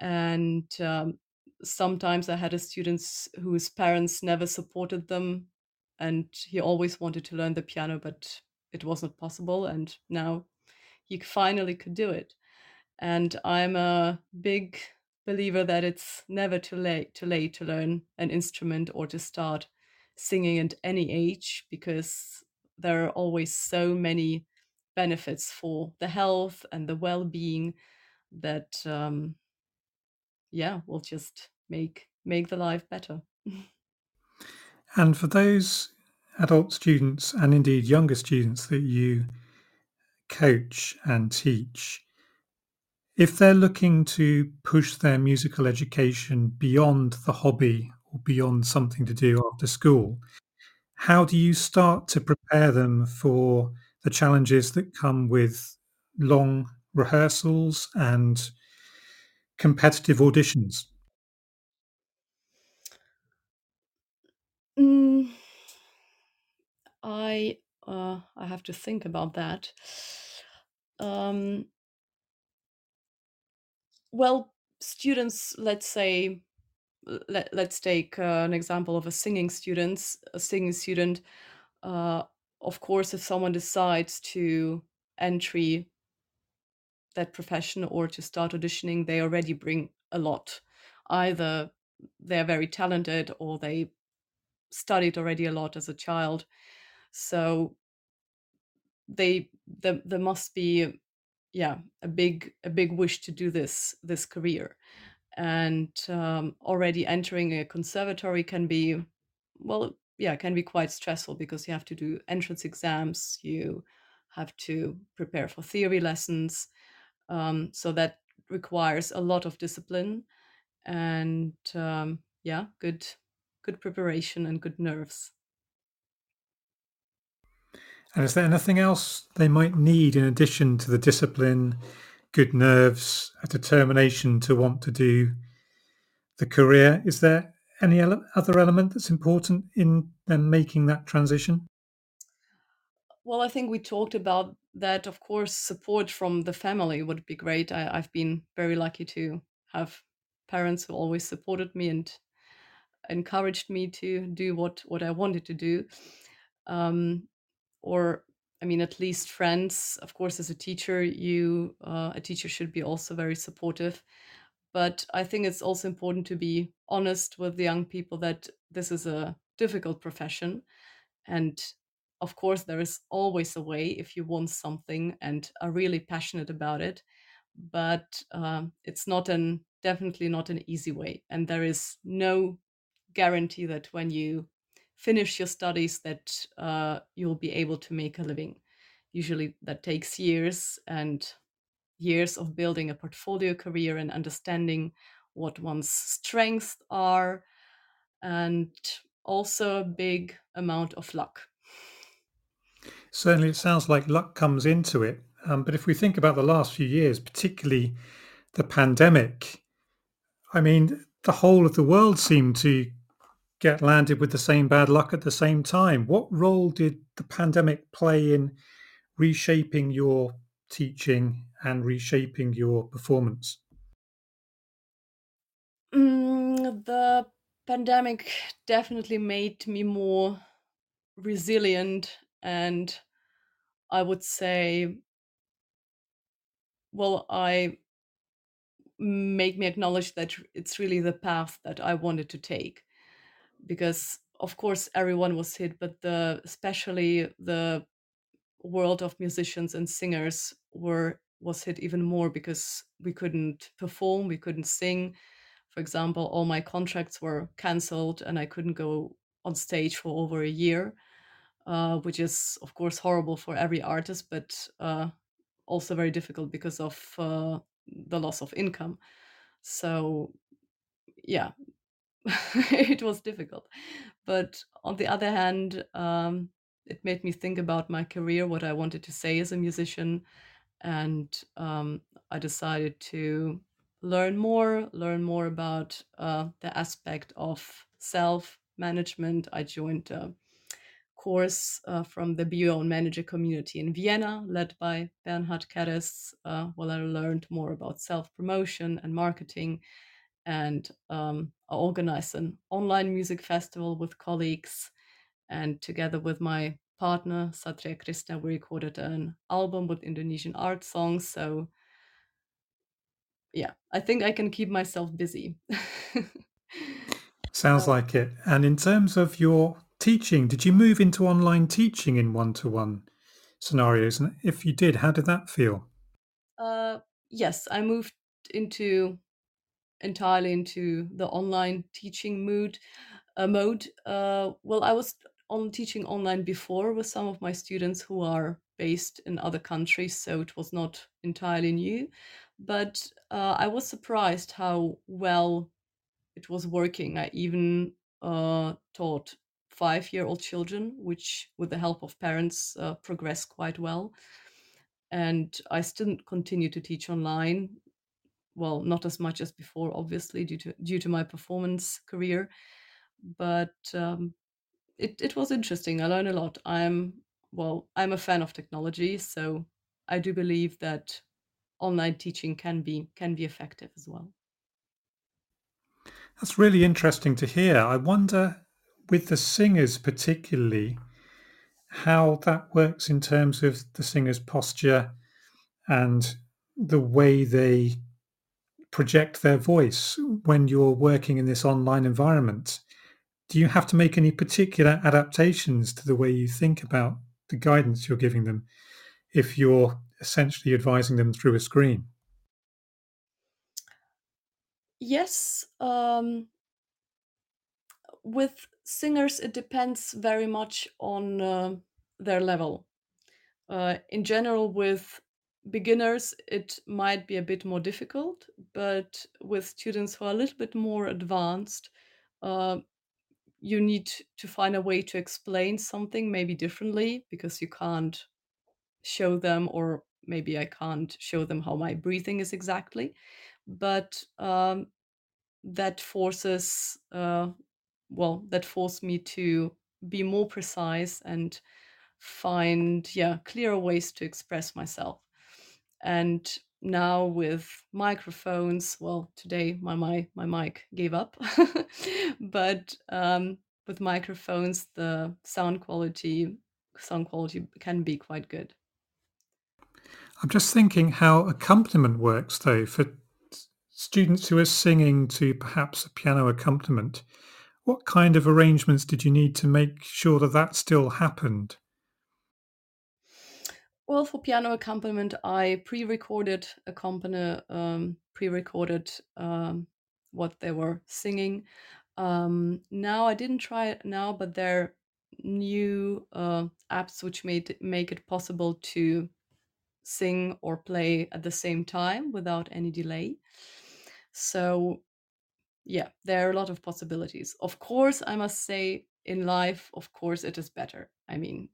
And um, sometimes I had a student whose parents never supported them, and he always wanted to learn the piano, but it wasn't possible. And now he finally could do it. And I'm a big believer that it's never too late, too late to learn an instrument or to start singing at any age, because there are always so many benefits for the health and the well-being that, um, yeah, will just make make the life better. And for those adult students and indeed younger students that you coach and teach, if they're looking to push their musical education beyond the hobby or beyond something to do after school, how do you start to prepare them for the challenges that come with long rehearsals and competitive auditions? Mm, I uh, I have to think about that. Um, Well, students, let's say, let, let's take uh, an example of a singing students, a singing student. Uh, of course, if someone decides to entry that profession or to start auditioning, they already bring a lot. Either they're very talented or they studied already a lot as a child. So they there there must be yeah a big a big wish to do this this career. And um, already entering a conservatory can be well yeah can be quite stressful, because you have to do entrance exams, you have to prepare for theory lessons, um, so that requires a lot of discipline and um, yeah good good preparation and good nerves. And is there anything else they might need in addition to the discipline, good nerves, a determination to want to do the career? Is there any other element that's important in them making that transition? Well, I think we talked about that. Of course, support from the family would be great. I, I've been very lucky to have parents who always supported me and encouraged me to do what, what I wanted to do. Um, or I mean, at least friends. Of course, as a teacher, you uh, a teacher should be also very supportive. But I think it's also important to be honest with the young people that this is a difficult profession. And of course, there is always a way if you want something and are really passionate about it. But um, it's not an definitely not an easy way. And there is no guarantee that when you finish your studies that uh, you'll be able to make a living. Usually that takes years and years of building a portfolio career and understanding what one's strengths are, and also a big amount of luck. Certainly it sounds like luck comes into it. Um, but if we think about the last few years, particularly the pandemic, I mean, the whole of the world seemed to get landed with the same bad luck at the same time. What role did the pandemic play in reshaping your teaching and reshaping your performance? Mm, the pandemic definitely made me more resilient, and I would say, well, I made me acknowledge that it's really the path that I wanted to take. Because of course everyone was hit, but the especially the world of musicians and singers were was hit even more, because we couldn't perform, we couldn't sing. For example, all my contracts were cancelled and I couldn't go on stage for over a year, uh, which is of course horrible for every artist, but uh, also very difficult because of uh, the loss of income. So yeah. It was difficult. But on the other hand, um, it made me think about my career, what I wanted to say as a musician. And um, I decided to learn more, learn more about uh, the aspect of self-management. I joined a course uh, from the Be Your Own Manager community in Vienna, led by Bernhard Keres, uh, where I learned more about self-promotion and marketing. And um, I organized an online music festival with colleagues, and together with my partner Satya Krishna, we recorded an album with Indonesian art songs. So yeah, I think I can keep myself busy. Sounds um, like it. And in terms of your teaching, did you move into online teaching in one-to-one scenarios? And if you did, how did that feel? Uh, yes, I moved into... entirely into the online teaching mood, uh, mode. Uh, well, I was on teaching online before with some of my students who are based in other countries, so it was not entirely new. But uh, I was surprised how well it was working. I even uh, taught five-year-old children, which, with the help of parents, uh, progressed quite well. And I still continue to teach online. Well, not as much as before, obviously, due to due to my performance career, but um, it it was interesting. I learned a lot. I'm well, I'm a fan of technology, so I do believe that online teaching can be can be effective as well. That's really interesting to hear. I wonder, with the singers particularly, how that works in terms of the singer's posture and the way they project their voice when you're working in this online environment. Do you have to make any particular adaptations to the way you think about the guidance you're giving them if you're essentially advising them through a screen? Yes. Um, with singers, it depends very much on uh, their level. Uh, in general, with beginners, it might be a bit more difficult, but with students who are a little bit more advanced, uh, you need to find a way to explain something maybe differently, because you can't show them, or maybe I can't show them how my breathing is exactly. But um, that forces, uh, well, that forced me to be more precise and find, yeah, clearer ways to express myself. And now with microphones, well, today my my, my mic gave up, but um, with microphones, the sound quality sound quality can be quite good. I'm just thinking how accompaniment works, though, for students who are singing to perhaps a piano accompaniment. What kind of arrangements did you need to make sure that that still happened? Well, for piano accompaniment, I pre-recorded accompany, um, pre-recorded um, what they were singing. Um, now I didn't try it now, but there are new uh, apps which made make it possible to sing or play at the same time without any delay. So, yeah, there are a lot of possibilities. Of course, I must say, in life, of course, it is better. I mean,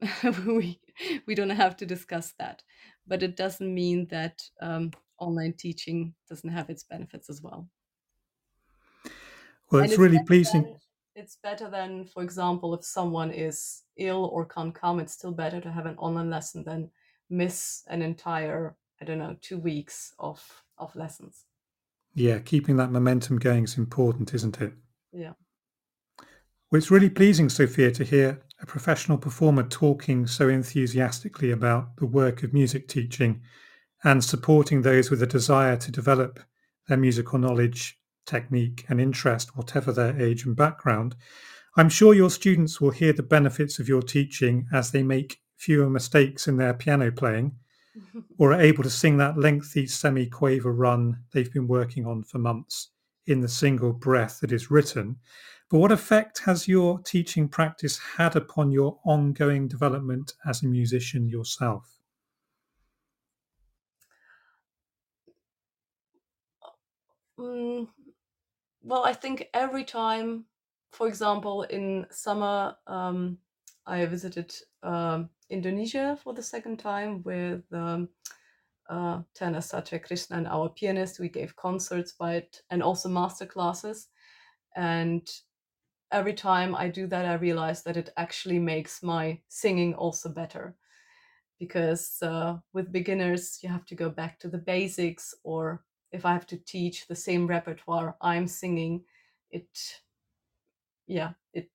we we don't have to discuss that, but it doesn't mean that um, online teaching doesn't have its benefits as well. Well, it's, it's really pleasing. Than, it's better than, for example, if someone is ill or can't come, it's still better to have an online lesson than miss an entire, I don't know, two weeks of of lessons. Yeah, keeping that momentum going is important, isn't it? Yeah. Well, it's really pleasing, Sofia, to hear a professional performer talking so enthusiastically about the work of music teaching and supporting those with a desire to develop their musical knowledge, technique and interest, whatever their age and background. I'm sure your students will hear the benefits of your teaching as they make fewer mistakes in their piano playing or are able to sing that lengthy semi-quaver run they've been working on for months in the single breath that is written. But what effect has your teaching practice had upon your ongoing development as a musician yourself? Mm, well, I think every time, for example, in summer, um, I visited um, Indonesia for the second time with um, uh, tenor Satya Krishnan, our pianist. We gave concerts by it and also master classes. And every time I do that, I realize that it actually makes my singing also better, because uh, with beginners, you have to go back to the basics, or if I have to teach the same repertoire I'm singing, it, yeah, it,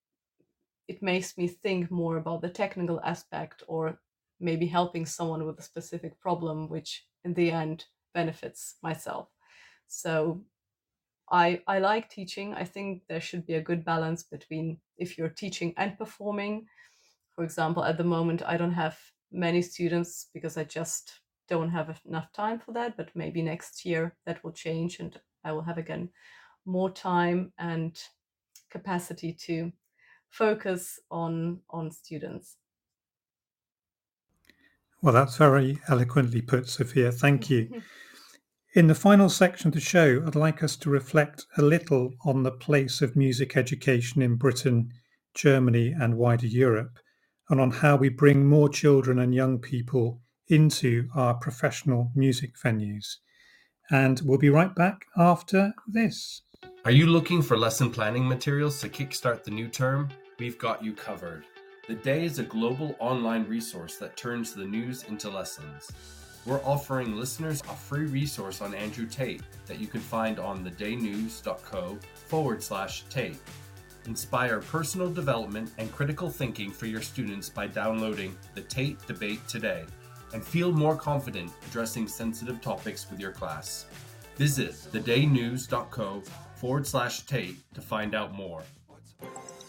it makes me think more about the technical aspect, or maybe helping someone with a specific problem, which in the end benefits myself. So I, I like teaching. I think there should be a good balance between if you're teaching and performing. For example, at the moment, I don't have many students because I just don't have enough time for that. But maybe next year that will change and I will have again more time and capacity to focus on, on students. Well, that's very eloquently put, Sofia. Thank you. In the final section of the show, I'd like us to reflect a little on the place of music education in Britain, Germany, and wider Europe, and on how we bring more children and young people into our professional music venues. And we'll be right back after this. Are you looking for lesson planning materials to kickstart the new term? We've got you covered. The Day is a global online resource that turns the news into lessons. We're offering listeners a free resource on Andrew Tate that you can find on thedaynews.co forward slash Tate. Inspire personal development and critical thinking for your students by downloading the Tate Debate today, and feel more confident addressing sensitive topics with your class. Visit thedaynews.co forward slash Tate to find out more.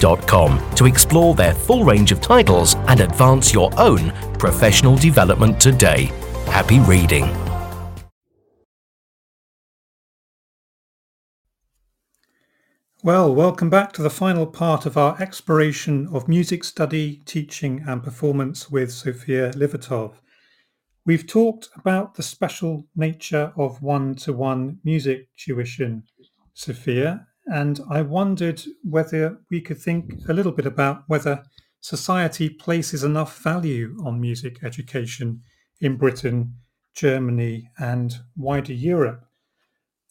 dot com to explore their full range of titles and advance your own professional development today. Happy reading. Well, welcome back to the final part of our exploration of music study, teaching and performance with Sofia Livotov. We've talked about the special nature of one-to-one music tuition, Sofia, and I wondered whether we could think a little bit about whether society places enough value on music education in Britain, Germany and wider Europe.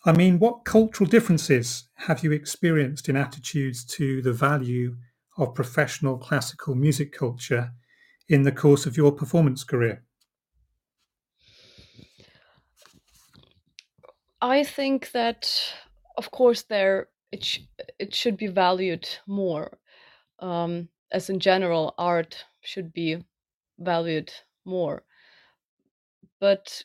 I mean, what cultural differences have you experienced in attitudes to the value of professional classical music culture in the course of your performance career? I think that, of course, there it sh- it should be valued more. Um, as in general, art should be valued more. But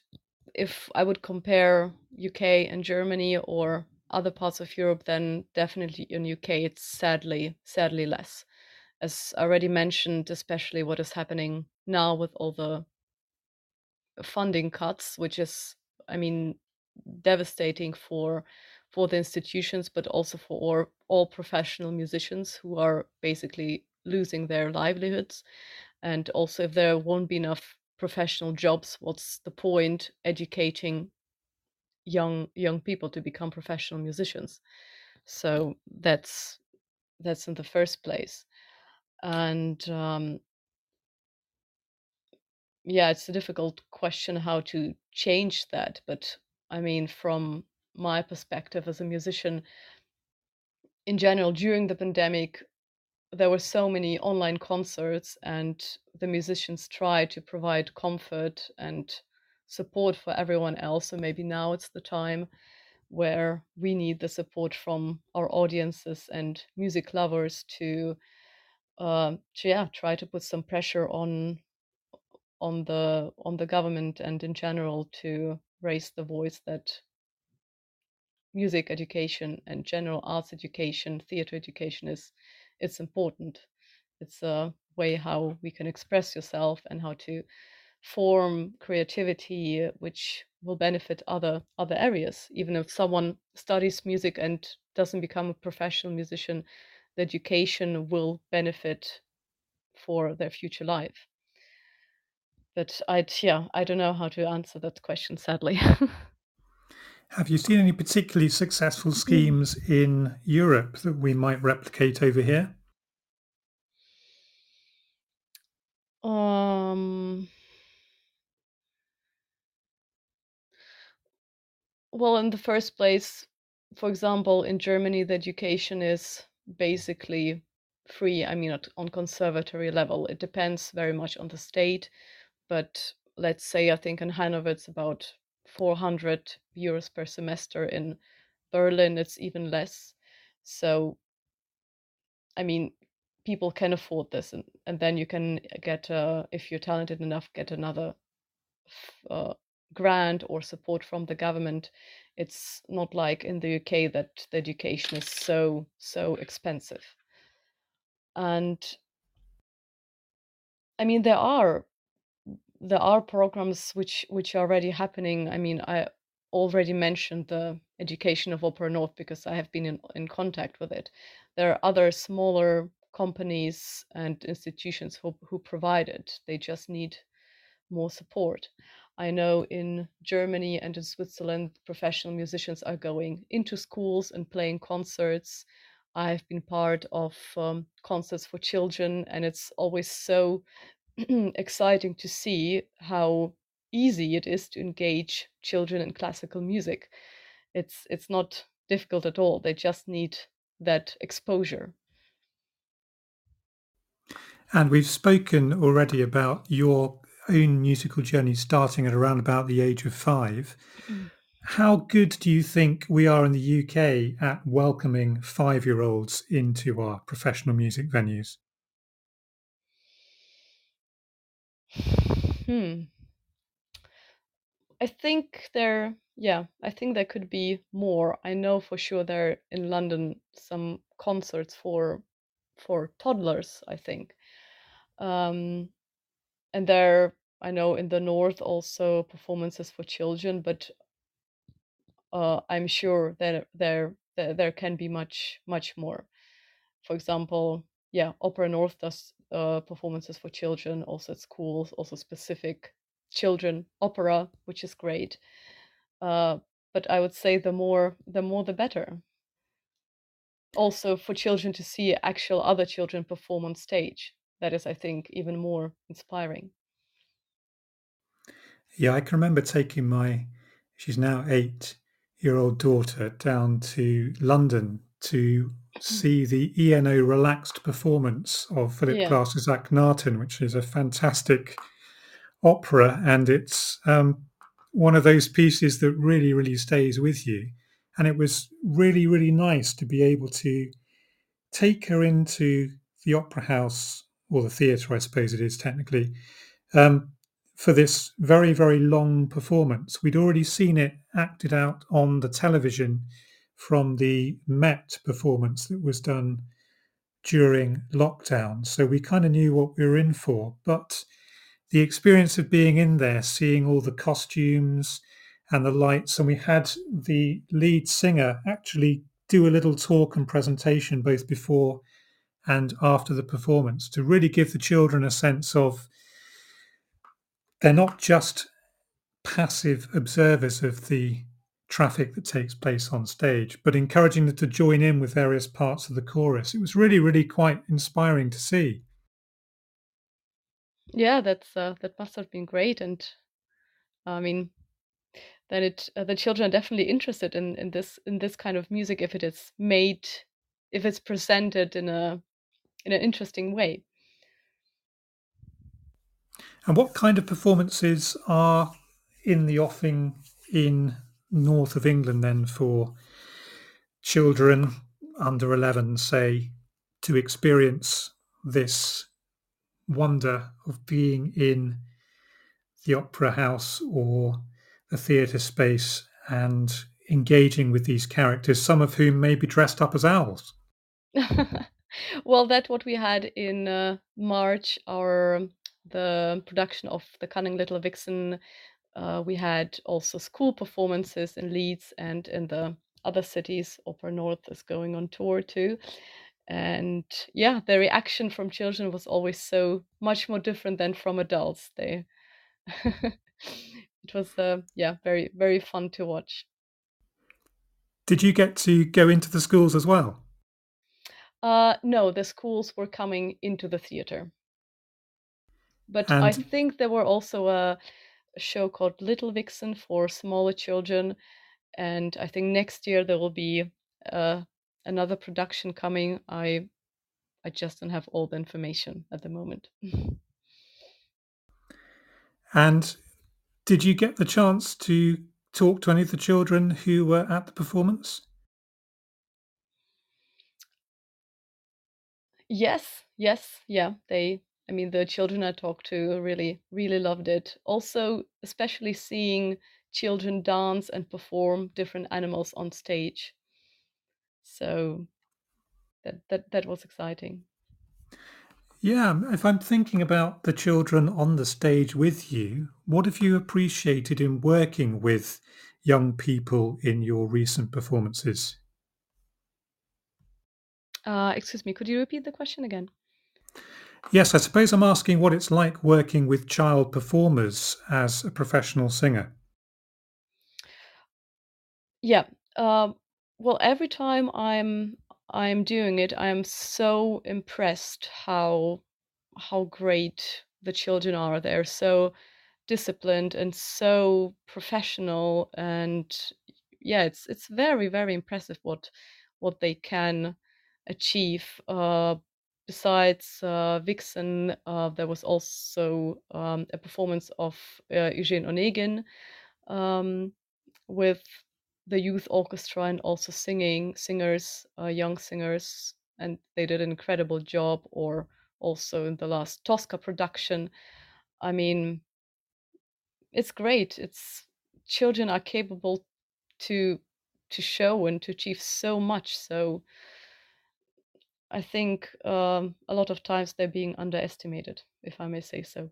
if I would compare U K and Germany or other parts of Europe, then definitely in U K it's sadly, sadly less. As already mentioned, especially what is happening now with all the funding cuts, which is, I mean, devastating for for the institutions, but also for all, all professional musicians who are basically losing their livelihoods. And also, if there won't be enough professional jobs, what's the point educating young young people to become professional musicians? So that's that's in the first place. And um yeah it's a difficult question how to change that, but I mean, from my perspective as a musician in general, during the pandemic there were so many online concerts, and the musicians tried to provide comfort and support for everyone else. So maybe now it's the time where we need the support from our audiences and music lovers to, uh, to yeah, try to put some pressure on on the on the government and in general to raise the voice that music education and general arts education, theatre education is it's important. It's a way how we can express yourself and how to form creativity, which will benefit other other areas. Even if someone studies music and doesn't become a professional musician, the education will benefit for their future life. But I'd, yeah, I don't know how to answer that question, sadly. Have you seen any particularly successful schemes in Europe that we might replicate over here? Um, well, in the first place, for example, in Germany, the education is basically free. I mean, at, on conservatory level, it depends very much on the state. But let's say, I think in Hanover, it's about four hundred euros per semester. In Berlin, it's even less. So, I mean, people can afford this, and, and then you can get, uh, if you're talented enough, get another uh, grant or support from the government. It's not like in the U K that the education is so, so expensive. And I mean, there are There are programs which which are already happening. I mean, I already mentioned the education of Opera North because I have been in, in contact with it. There are other smaller companies and institutions who, who provide it. They just need more support. I know in Germany and in Switzerland, professional musicians are going into schools and playing concerts. I've been part of um, concerts for children, and it's always so exciting to see how easy it is to engage children in classical music. It's it's not difficult at all. They just need that exposure. And we've spoken already about your own musical journey starting at around about the age of five. Mm. How good do you think we are in the U K at welcoming five-year-olds into our professional music venues? Hmm. I think there, yeah, I think there could be more. I know for sure there are in London some concerts for for toddlers, I think. Um, and there, I know in the north also performances for children, but uh, I'm sure that there, there there can be much, much more. For example, yeah, Opera North does uh, performances for children, also at schools, also specific children opera, which is great. Uh, but I would say the more, the more, the better. Also for children to see actual other children perform on stage. That is, I think, even more inspiring. Yeah, I can remember taking my, she's now eight-year-old daughter down to London to see the E N O Relaxed performance of Philip yeah. Glass's Akhenaten, which is a fantastic opera, and it's um, one of those pieces that really, really stays with you. And it was really, really nice to be able to take her into the opera house, or the theatre, I suppose it is technically, um, for this very, very long performance. We'd already seen it acted out on the television from the Met performance that was done during lockdown. So we kind of knew what we were in for. But the experience of being in there, seeing all the costumes and the lights, and we had the lead singer actually do a little talk and presentation both before and after the performance to really give the children a sense of they're not just passive observers of the traffic that takes place on stage, but encouraging them to join in with various parts of the chorus. It was really, really quite inspiring to see. Yeah, that's uh, that must have been great. And I mean, then it uh, the children are definitely interested in, in this in this kind of music if it is made, if it's presented in a in an interesting way. And what kind of performances are in the offing in north of England then for children under eleven, say, to experience this wonder of being in the opera house or the theatre space and engaging with these characters, some of whom may be dressed up as owls? Well, that's what we had in uh, March, our the production of The Cunning Little Vixen. Uh, we had also school performances in Leeds and in the other cities. Opera North is going on tour too. And yeah, the reaction from children was always so much more different than from adults. They, it was, uh, yeah, very, very fun to watch. Did you get to go into the schools as well? Uh, no, the schools were coming into the theatre. But and... I think there were also a show called Little Vixen for smaller children. And I think next year there will be uh, another production coming. I I just don't have all the information at the moment. And did you get the chance to talk to any of the children who were at the performance? Yes, yes, yeah. They, I mean, the children I talked to really, really loved it. Also, especially seeing children dance and perform different animals on stage. So that that that was exciting. Yeah, if I'm thinking about the children on the stage with you, what have you appreciated in working with young people in your recent performances? Uh, excuse me, could you repeat the question again? Yes, I suppose I'm asking what it's like working with child performers as a professional singer. Yeah. Uh, well, every time I'm I'm doing it, I'm so impressed how how great the children are. They're so disciplined and so professional, and yeah, it's it's very, very impressive what what they can achieve. Uh, besides uh, Vixen, uh, there was also um, a performance of uh, Eugene Onegin um, with the youth orchestra and also singing singers, uh, young singers, and they did an incredible job. Or also in the last Tosca production, I mean, it's great. It's children are capable to to show and to achieve so much. So I think um, a lot of times they're being underestimated, if I may say so.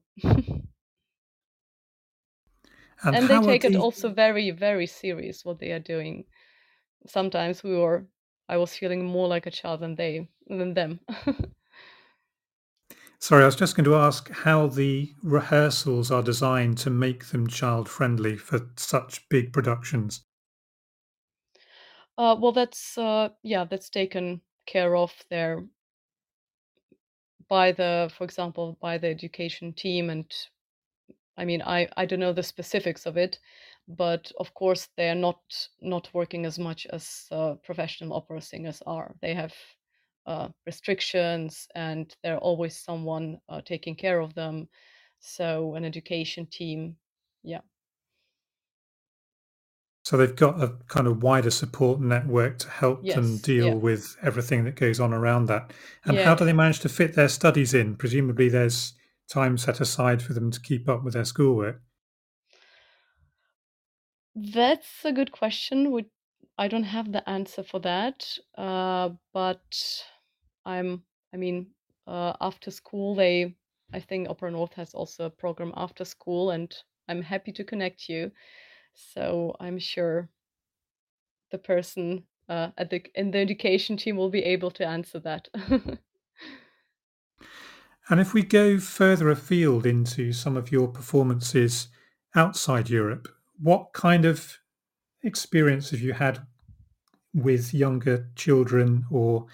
and and they take it also very, very serious what they are doing. Sometimes we were, I was feeling more like a child than they than them. Sorry, I was just going to ask how the rehearsals are designed to make them child-friendly for such big productions. Uh, well, that's uh, yeah, that's taken care of there by the, for example, by the education team. And I mean, I, I don't know the specifics of it, but of course they're not not working as much as uh, professional opera singers are. They have Uh, restrictions, and there's always someone uh, taking care of them. So an education team, yeah. So they've got a kind of wider support network to help yes, them deal yeah. with everything that goes on around that. And yeah. how do they manage to fit their studies in? Presumably there's time set aside for them to keep up with their schoolwork. That's a good question. Would I don't have the answer for that, uh, but I'm, I mean, uh, after school, they, I think Opera North has also a program after school, and I'm happy to connect you. So I'm sure the person uh, at the in the education team will be able to answer that. And if we go further afield into some of your performances outside Europe, what kind of experience have you had with younger children or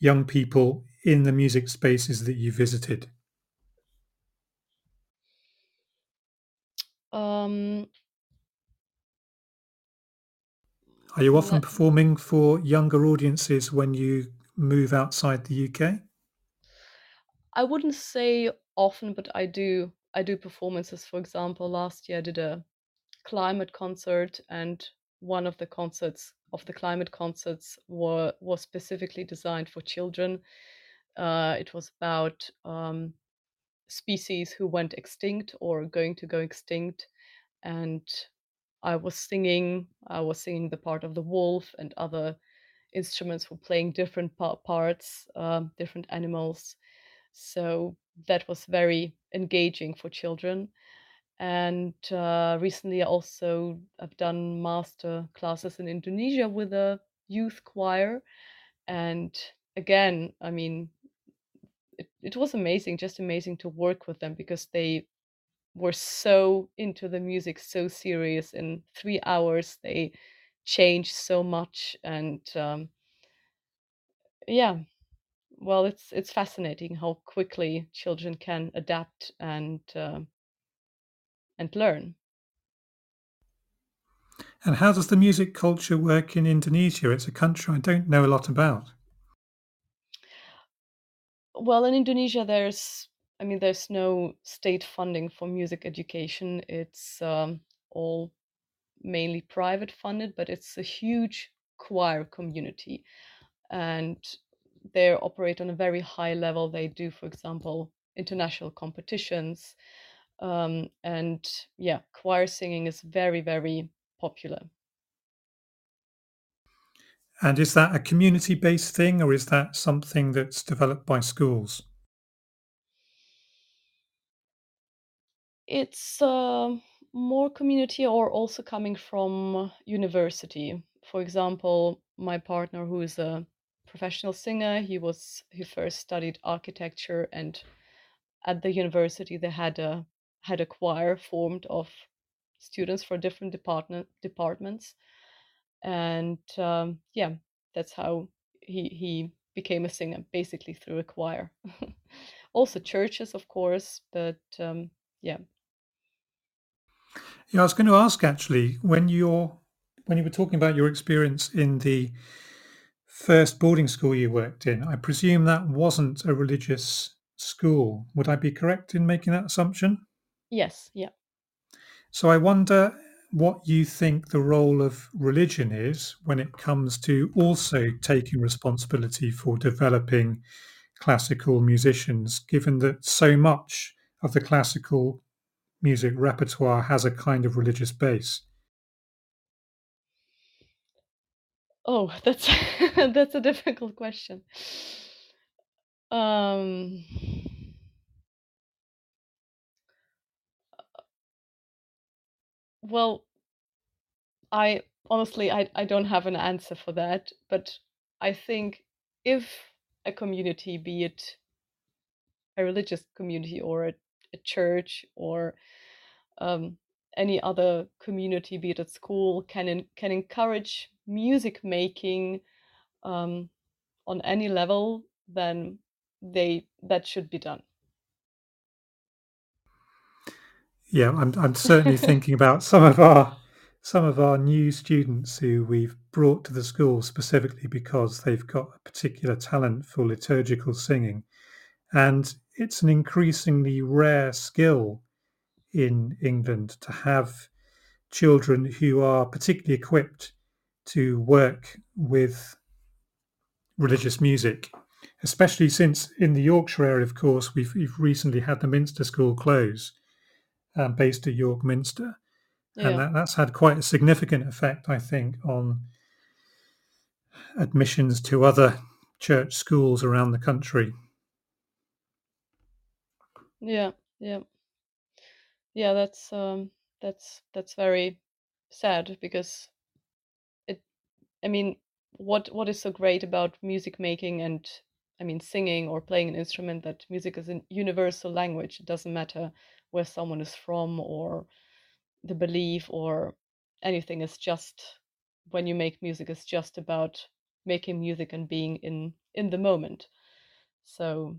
young people in the music spaces that you visited? Um, Are you often that... performing for younger audiences when you move outside the U K? I wouldn't say often, but I do. I do performances. For example, last year I did a climate concert, and one of the concerts of the climate concerts were was specifically designed for children. Uh, it was about um, species who went extinct or going to go extinct, and I was singing. I was singing the part of the wolf, and other instruments were playing different par- parts, um, different animals. So that was very engaging for children. And uh, recently I also have done master classes in Indonesia with a youth choir. And again, I mean, it, it was amazing, just amazing to work with them, because they were so into the music, so serious. In three hours, they changed so much. And um, yeah, well, it's, it's fascinating how quickly children can adapt and uh, and learn. And how does the music culture work in Indonesia? It's a country I don't know a lot about. Well, in Indonesia, there's, I mean, there's no state funding for music education. It's um, all mainly private funded, but it's a huge choir community, and they operate on a very high level. They do, for example, international competitions. Um, and yeah, choir singing is very, very popular. And is that a community-based thing, or is that something that's developed by schools? It's uh, more community, or also coming from university. For example, my partner, who is a professional singer, he was he first studied architecture and at the university they had a had a choir formed of students for different department departments, and um, yeah, that's how he he became a singer, basically through a choir. Also churches, of course, but um, yeah. Yeah, I was going to ask actually when you're when you were talking about your experience in the first boarding school you worked in, I presume that wasn't a religious school. Would I be correct in making that assumption? Yes, yeah. So I wonder what you think the role of religion is when it comes to also taking responsibility for developing classical musicians, given that so much of the classical music repertoire has a kind of religious base. Oh, that's that's a difficult question. Um, well, I honestly, I, I don't have an answer for that, but I think if a community, be it a religious community or a, a church or um, any other community, be it at school, can in, can encourage music making um, on any level, then they that should be done. Yeah, I'm I'm certainly thinking about some of our some of our new students who we've brought to the school specifically because they've got a particular talent for liturgical singing, and it's an increasingly rare skill in England to have children who are particularly equipped to work with religious music, especially since in the Yorkshire area, of course, we've, we've recently had the Minster School close, um, based at York Minster. Yeah. And that, that's had quite a significant effect, I think, on admissions to other church schools around the country. Yeah, yeah. Yeah, that's um, that's that's very sad because I mean, what what is so great about music making and, I mean, singing or playing an instrument, that music is a universal language. It doesn't matter where someone is from or the belief or anything. It's just, when you make music, it's just about making music and being in, in the moment. So,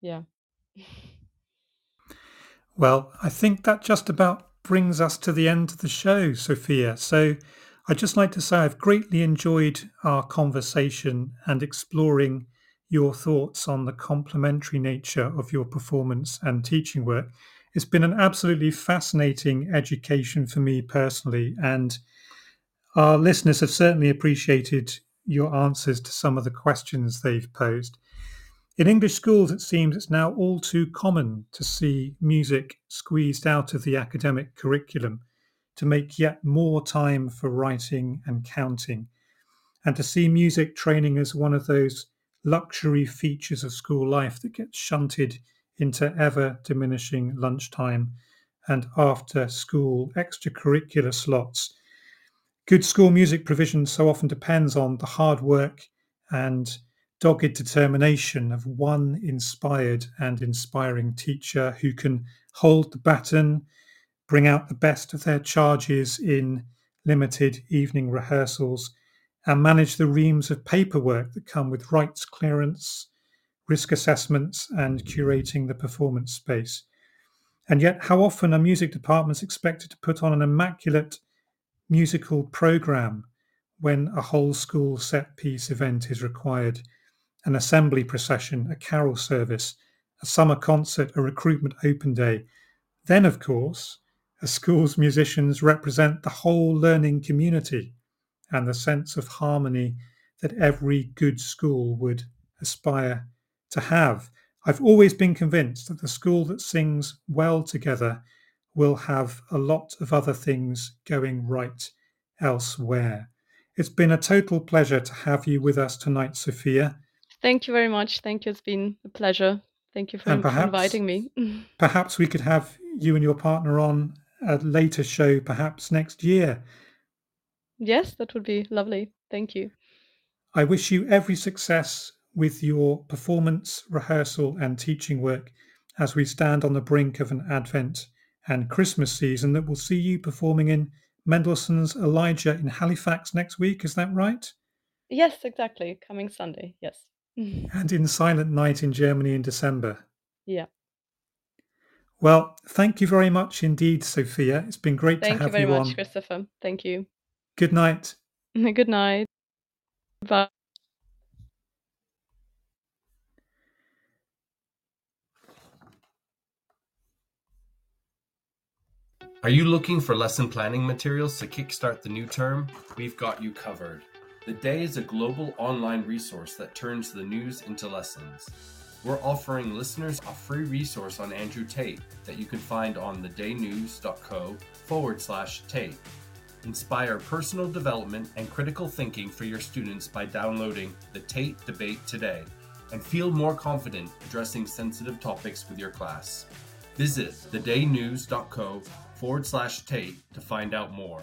yeah. Well, I think that just about brings us to the end of the show, Sofia. So I'd just like to say I've greatly enjoyed our conversation and exploring your thoughts on the complementary nature of your performance and teaching work. It's been an absolutely fascinating education for me personally, and our listeners have certainly appreciated your answers to some of the questions they've posed. In English schools, it seems it's now all too common to see music squeezed out of the academic curriculum, to make yet more time for writing and counting, and to see music training as one of those luxury features of school life that gets shunted into ever-diminishing lunchtime and after-school extracurricular slots. Good school music provision so often depends on the hard work and dogged determination of one inspired and inspiring teacher who can hold the baton, bring out the best of their charges in limited evening rehearsals, and manage the reams of paperwork that come with rights clearance, risk assessments, and curating the performance space. And yet, how often are music departments expected to put on an immaculate musical programme when a whole school set piece event is required? An assembly procession, a carol service, a summer concert, a recruitment open day. Then, of course, a school's musicians represent the whole learning community and the sense of harmony that every good school would aspire to have. I've always been convinced that the school that sings well together will have a lot of other things going right elsewhere. It's been a total pleasure to have you with us tonight, Sofia. Thank you very much. Thank you. It's been a pleasure. Thank you for perhaps, inviting me. Perhaps we could have you and your partner on a later show, perhaps next year. Yes, that would be lovely. Thank you. I wish you every success with your performance, rehearsal and teaching work as we stand on the brink of an Advent and Christmas season that will see you performing in Mendelssohn's Elijah in Halifax next week. Is that right? Yes, exactly. Coming Sunday. Yes. And in Silent Night in Germany in December. Yeah. Well, thank you very much indeed, Sophia. It's been great thank to have you, you much, on. Thank you very much, Christopher. Thank you. Good night. Good night. Bye. Are you looking for lesson planning materials to kickstart the new term? We've got you covered. The Day is a global online resource that turns the news into lessons. We're offering listeners a free resource on Andrew Tate that you can find on thedaynews.co forward slash Tate. Inspire personal development and critical thinking for your students by downloading the Tate Debate today and feel more confident addressing sensitive topics with your class. Visit thedaynews.co forward slash Tate to find out more.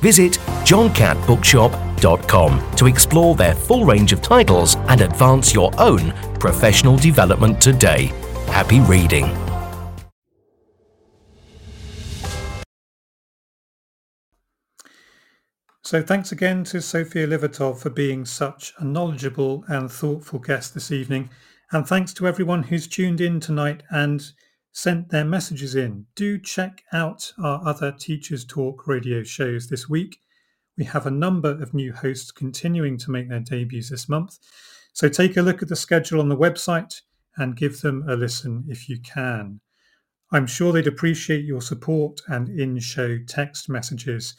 Visit john cat bookshop dot com to explore their full range of titles and advance your own professional development today. Happy reading. So thanks again to Sofia Livotov for being such a knowledgeable and thoughtful guest this evening. And thanks to everyone who's tuned in tonight and sent their messages in. Do check out our other Teachers Talk radio shows this week. We have a number of new hosts continuing to make their debuts this month. So take a look at the schedule on the website and give them a listen if you can. I'm sure they'd appreciate your support and in-show text messages.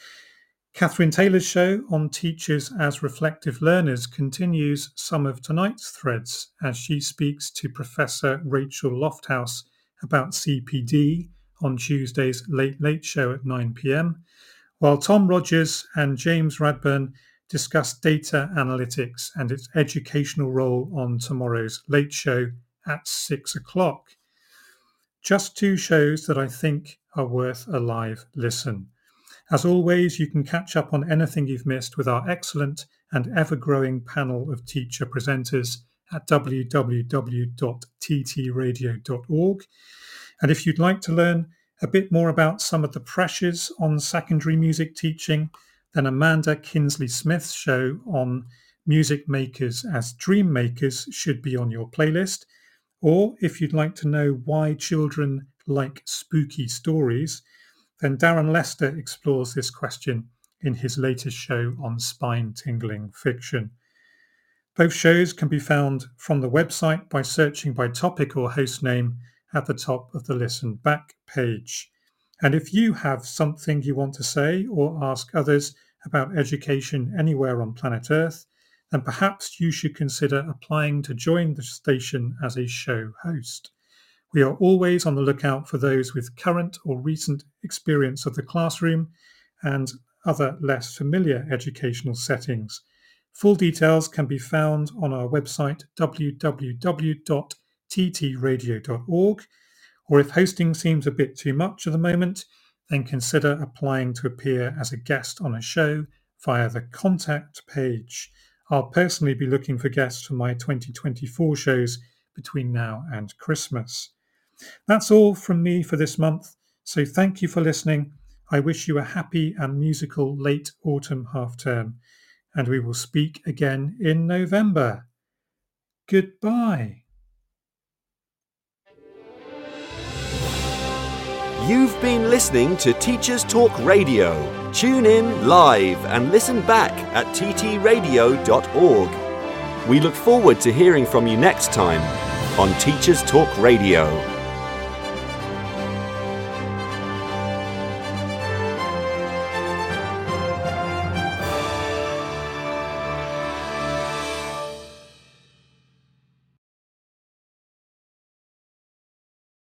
Catherine Taylor's show on teachers as reflective learners continues some of tonight's threads as she speaks to Professor Rachel Lofthouse about C P D on Tuesday's Late Late Show at nine p.m, while Tom Rogers and James Radburn discuss data analytics and its educational role on tomorrow's Late Show at six o'clock. Just two shows that I think are worth a live listen. As always, you can catch up on anything you've missed with our excellent and ever-growing panel of teacher presenters at w w w dot t t radio dot org. And if you'd like to learn a bit more about some of the pressures on secondary music teaching, then Amanda Kinsley-Smith's show on music makers as dream makers should be on your playlist. Or if you'd like to know why children like spooky stories, then Darren Lester explores this question in his latest show on spine-tingling fiction. Both shows can be found from the website by searching by topic or host name at the top of the Listen Back page. And if you have something you want to say or ask others about education anywhere on planet Earth, then perhaps you should consider applying to join the station as a show host. We are always on the lookout for those with current or recent experience of the classroom and other less familiar educational settings. Full details can be found on our website w w w dot t t radio dot org, or if hosting seems a bit too much at the moment, then consider applying to appear as a guest on a show via the contact page. I'll personally be looking for guests for my twenty twenty-four shows between now and Christmas. That's all from me for this month, so thank you for listening. I wish you a happy and musical late autumn half-term. And we will speak again in November. Goodbye. You've been listening to Teachers Talk Radio. Tune in live and listen back at t t radio dot org. We look forward to hearing from you next time on Teachers Talk Radio.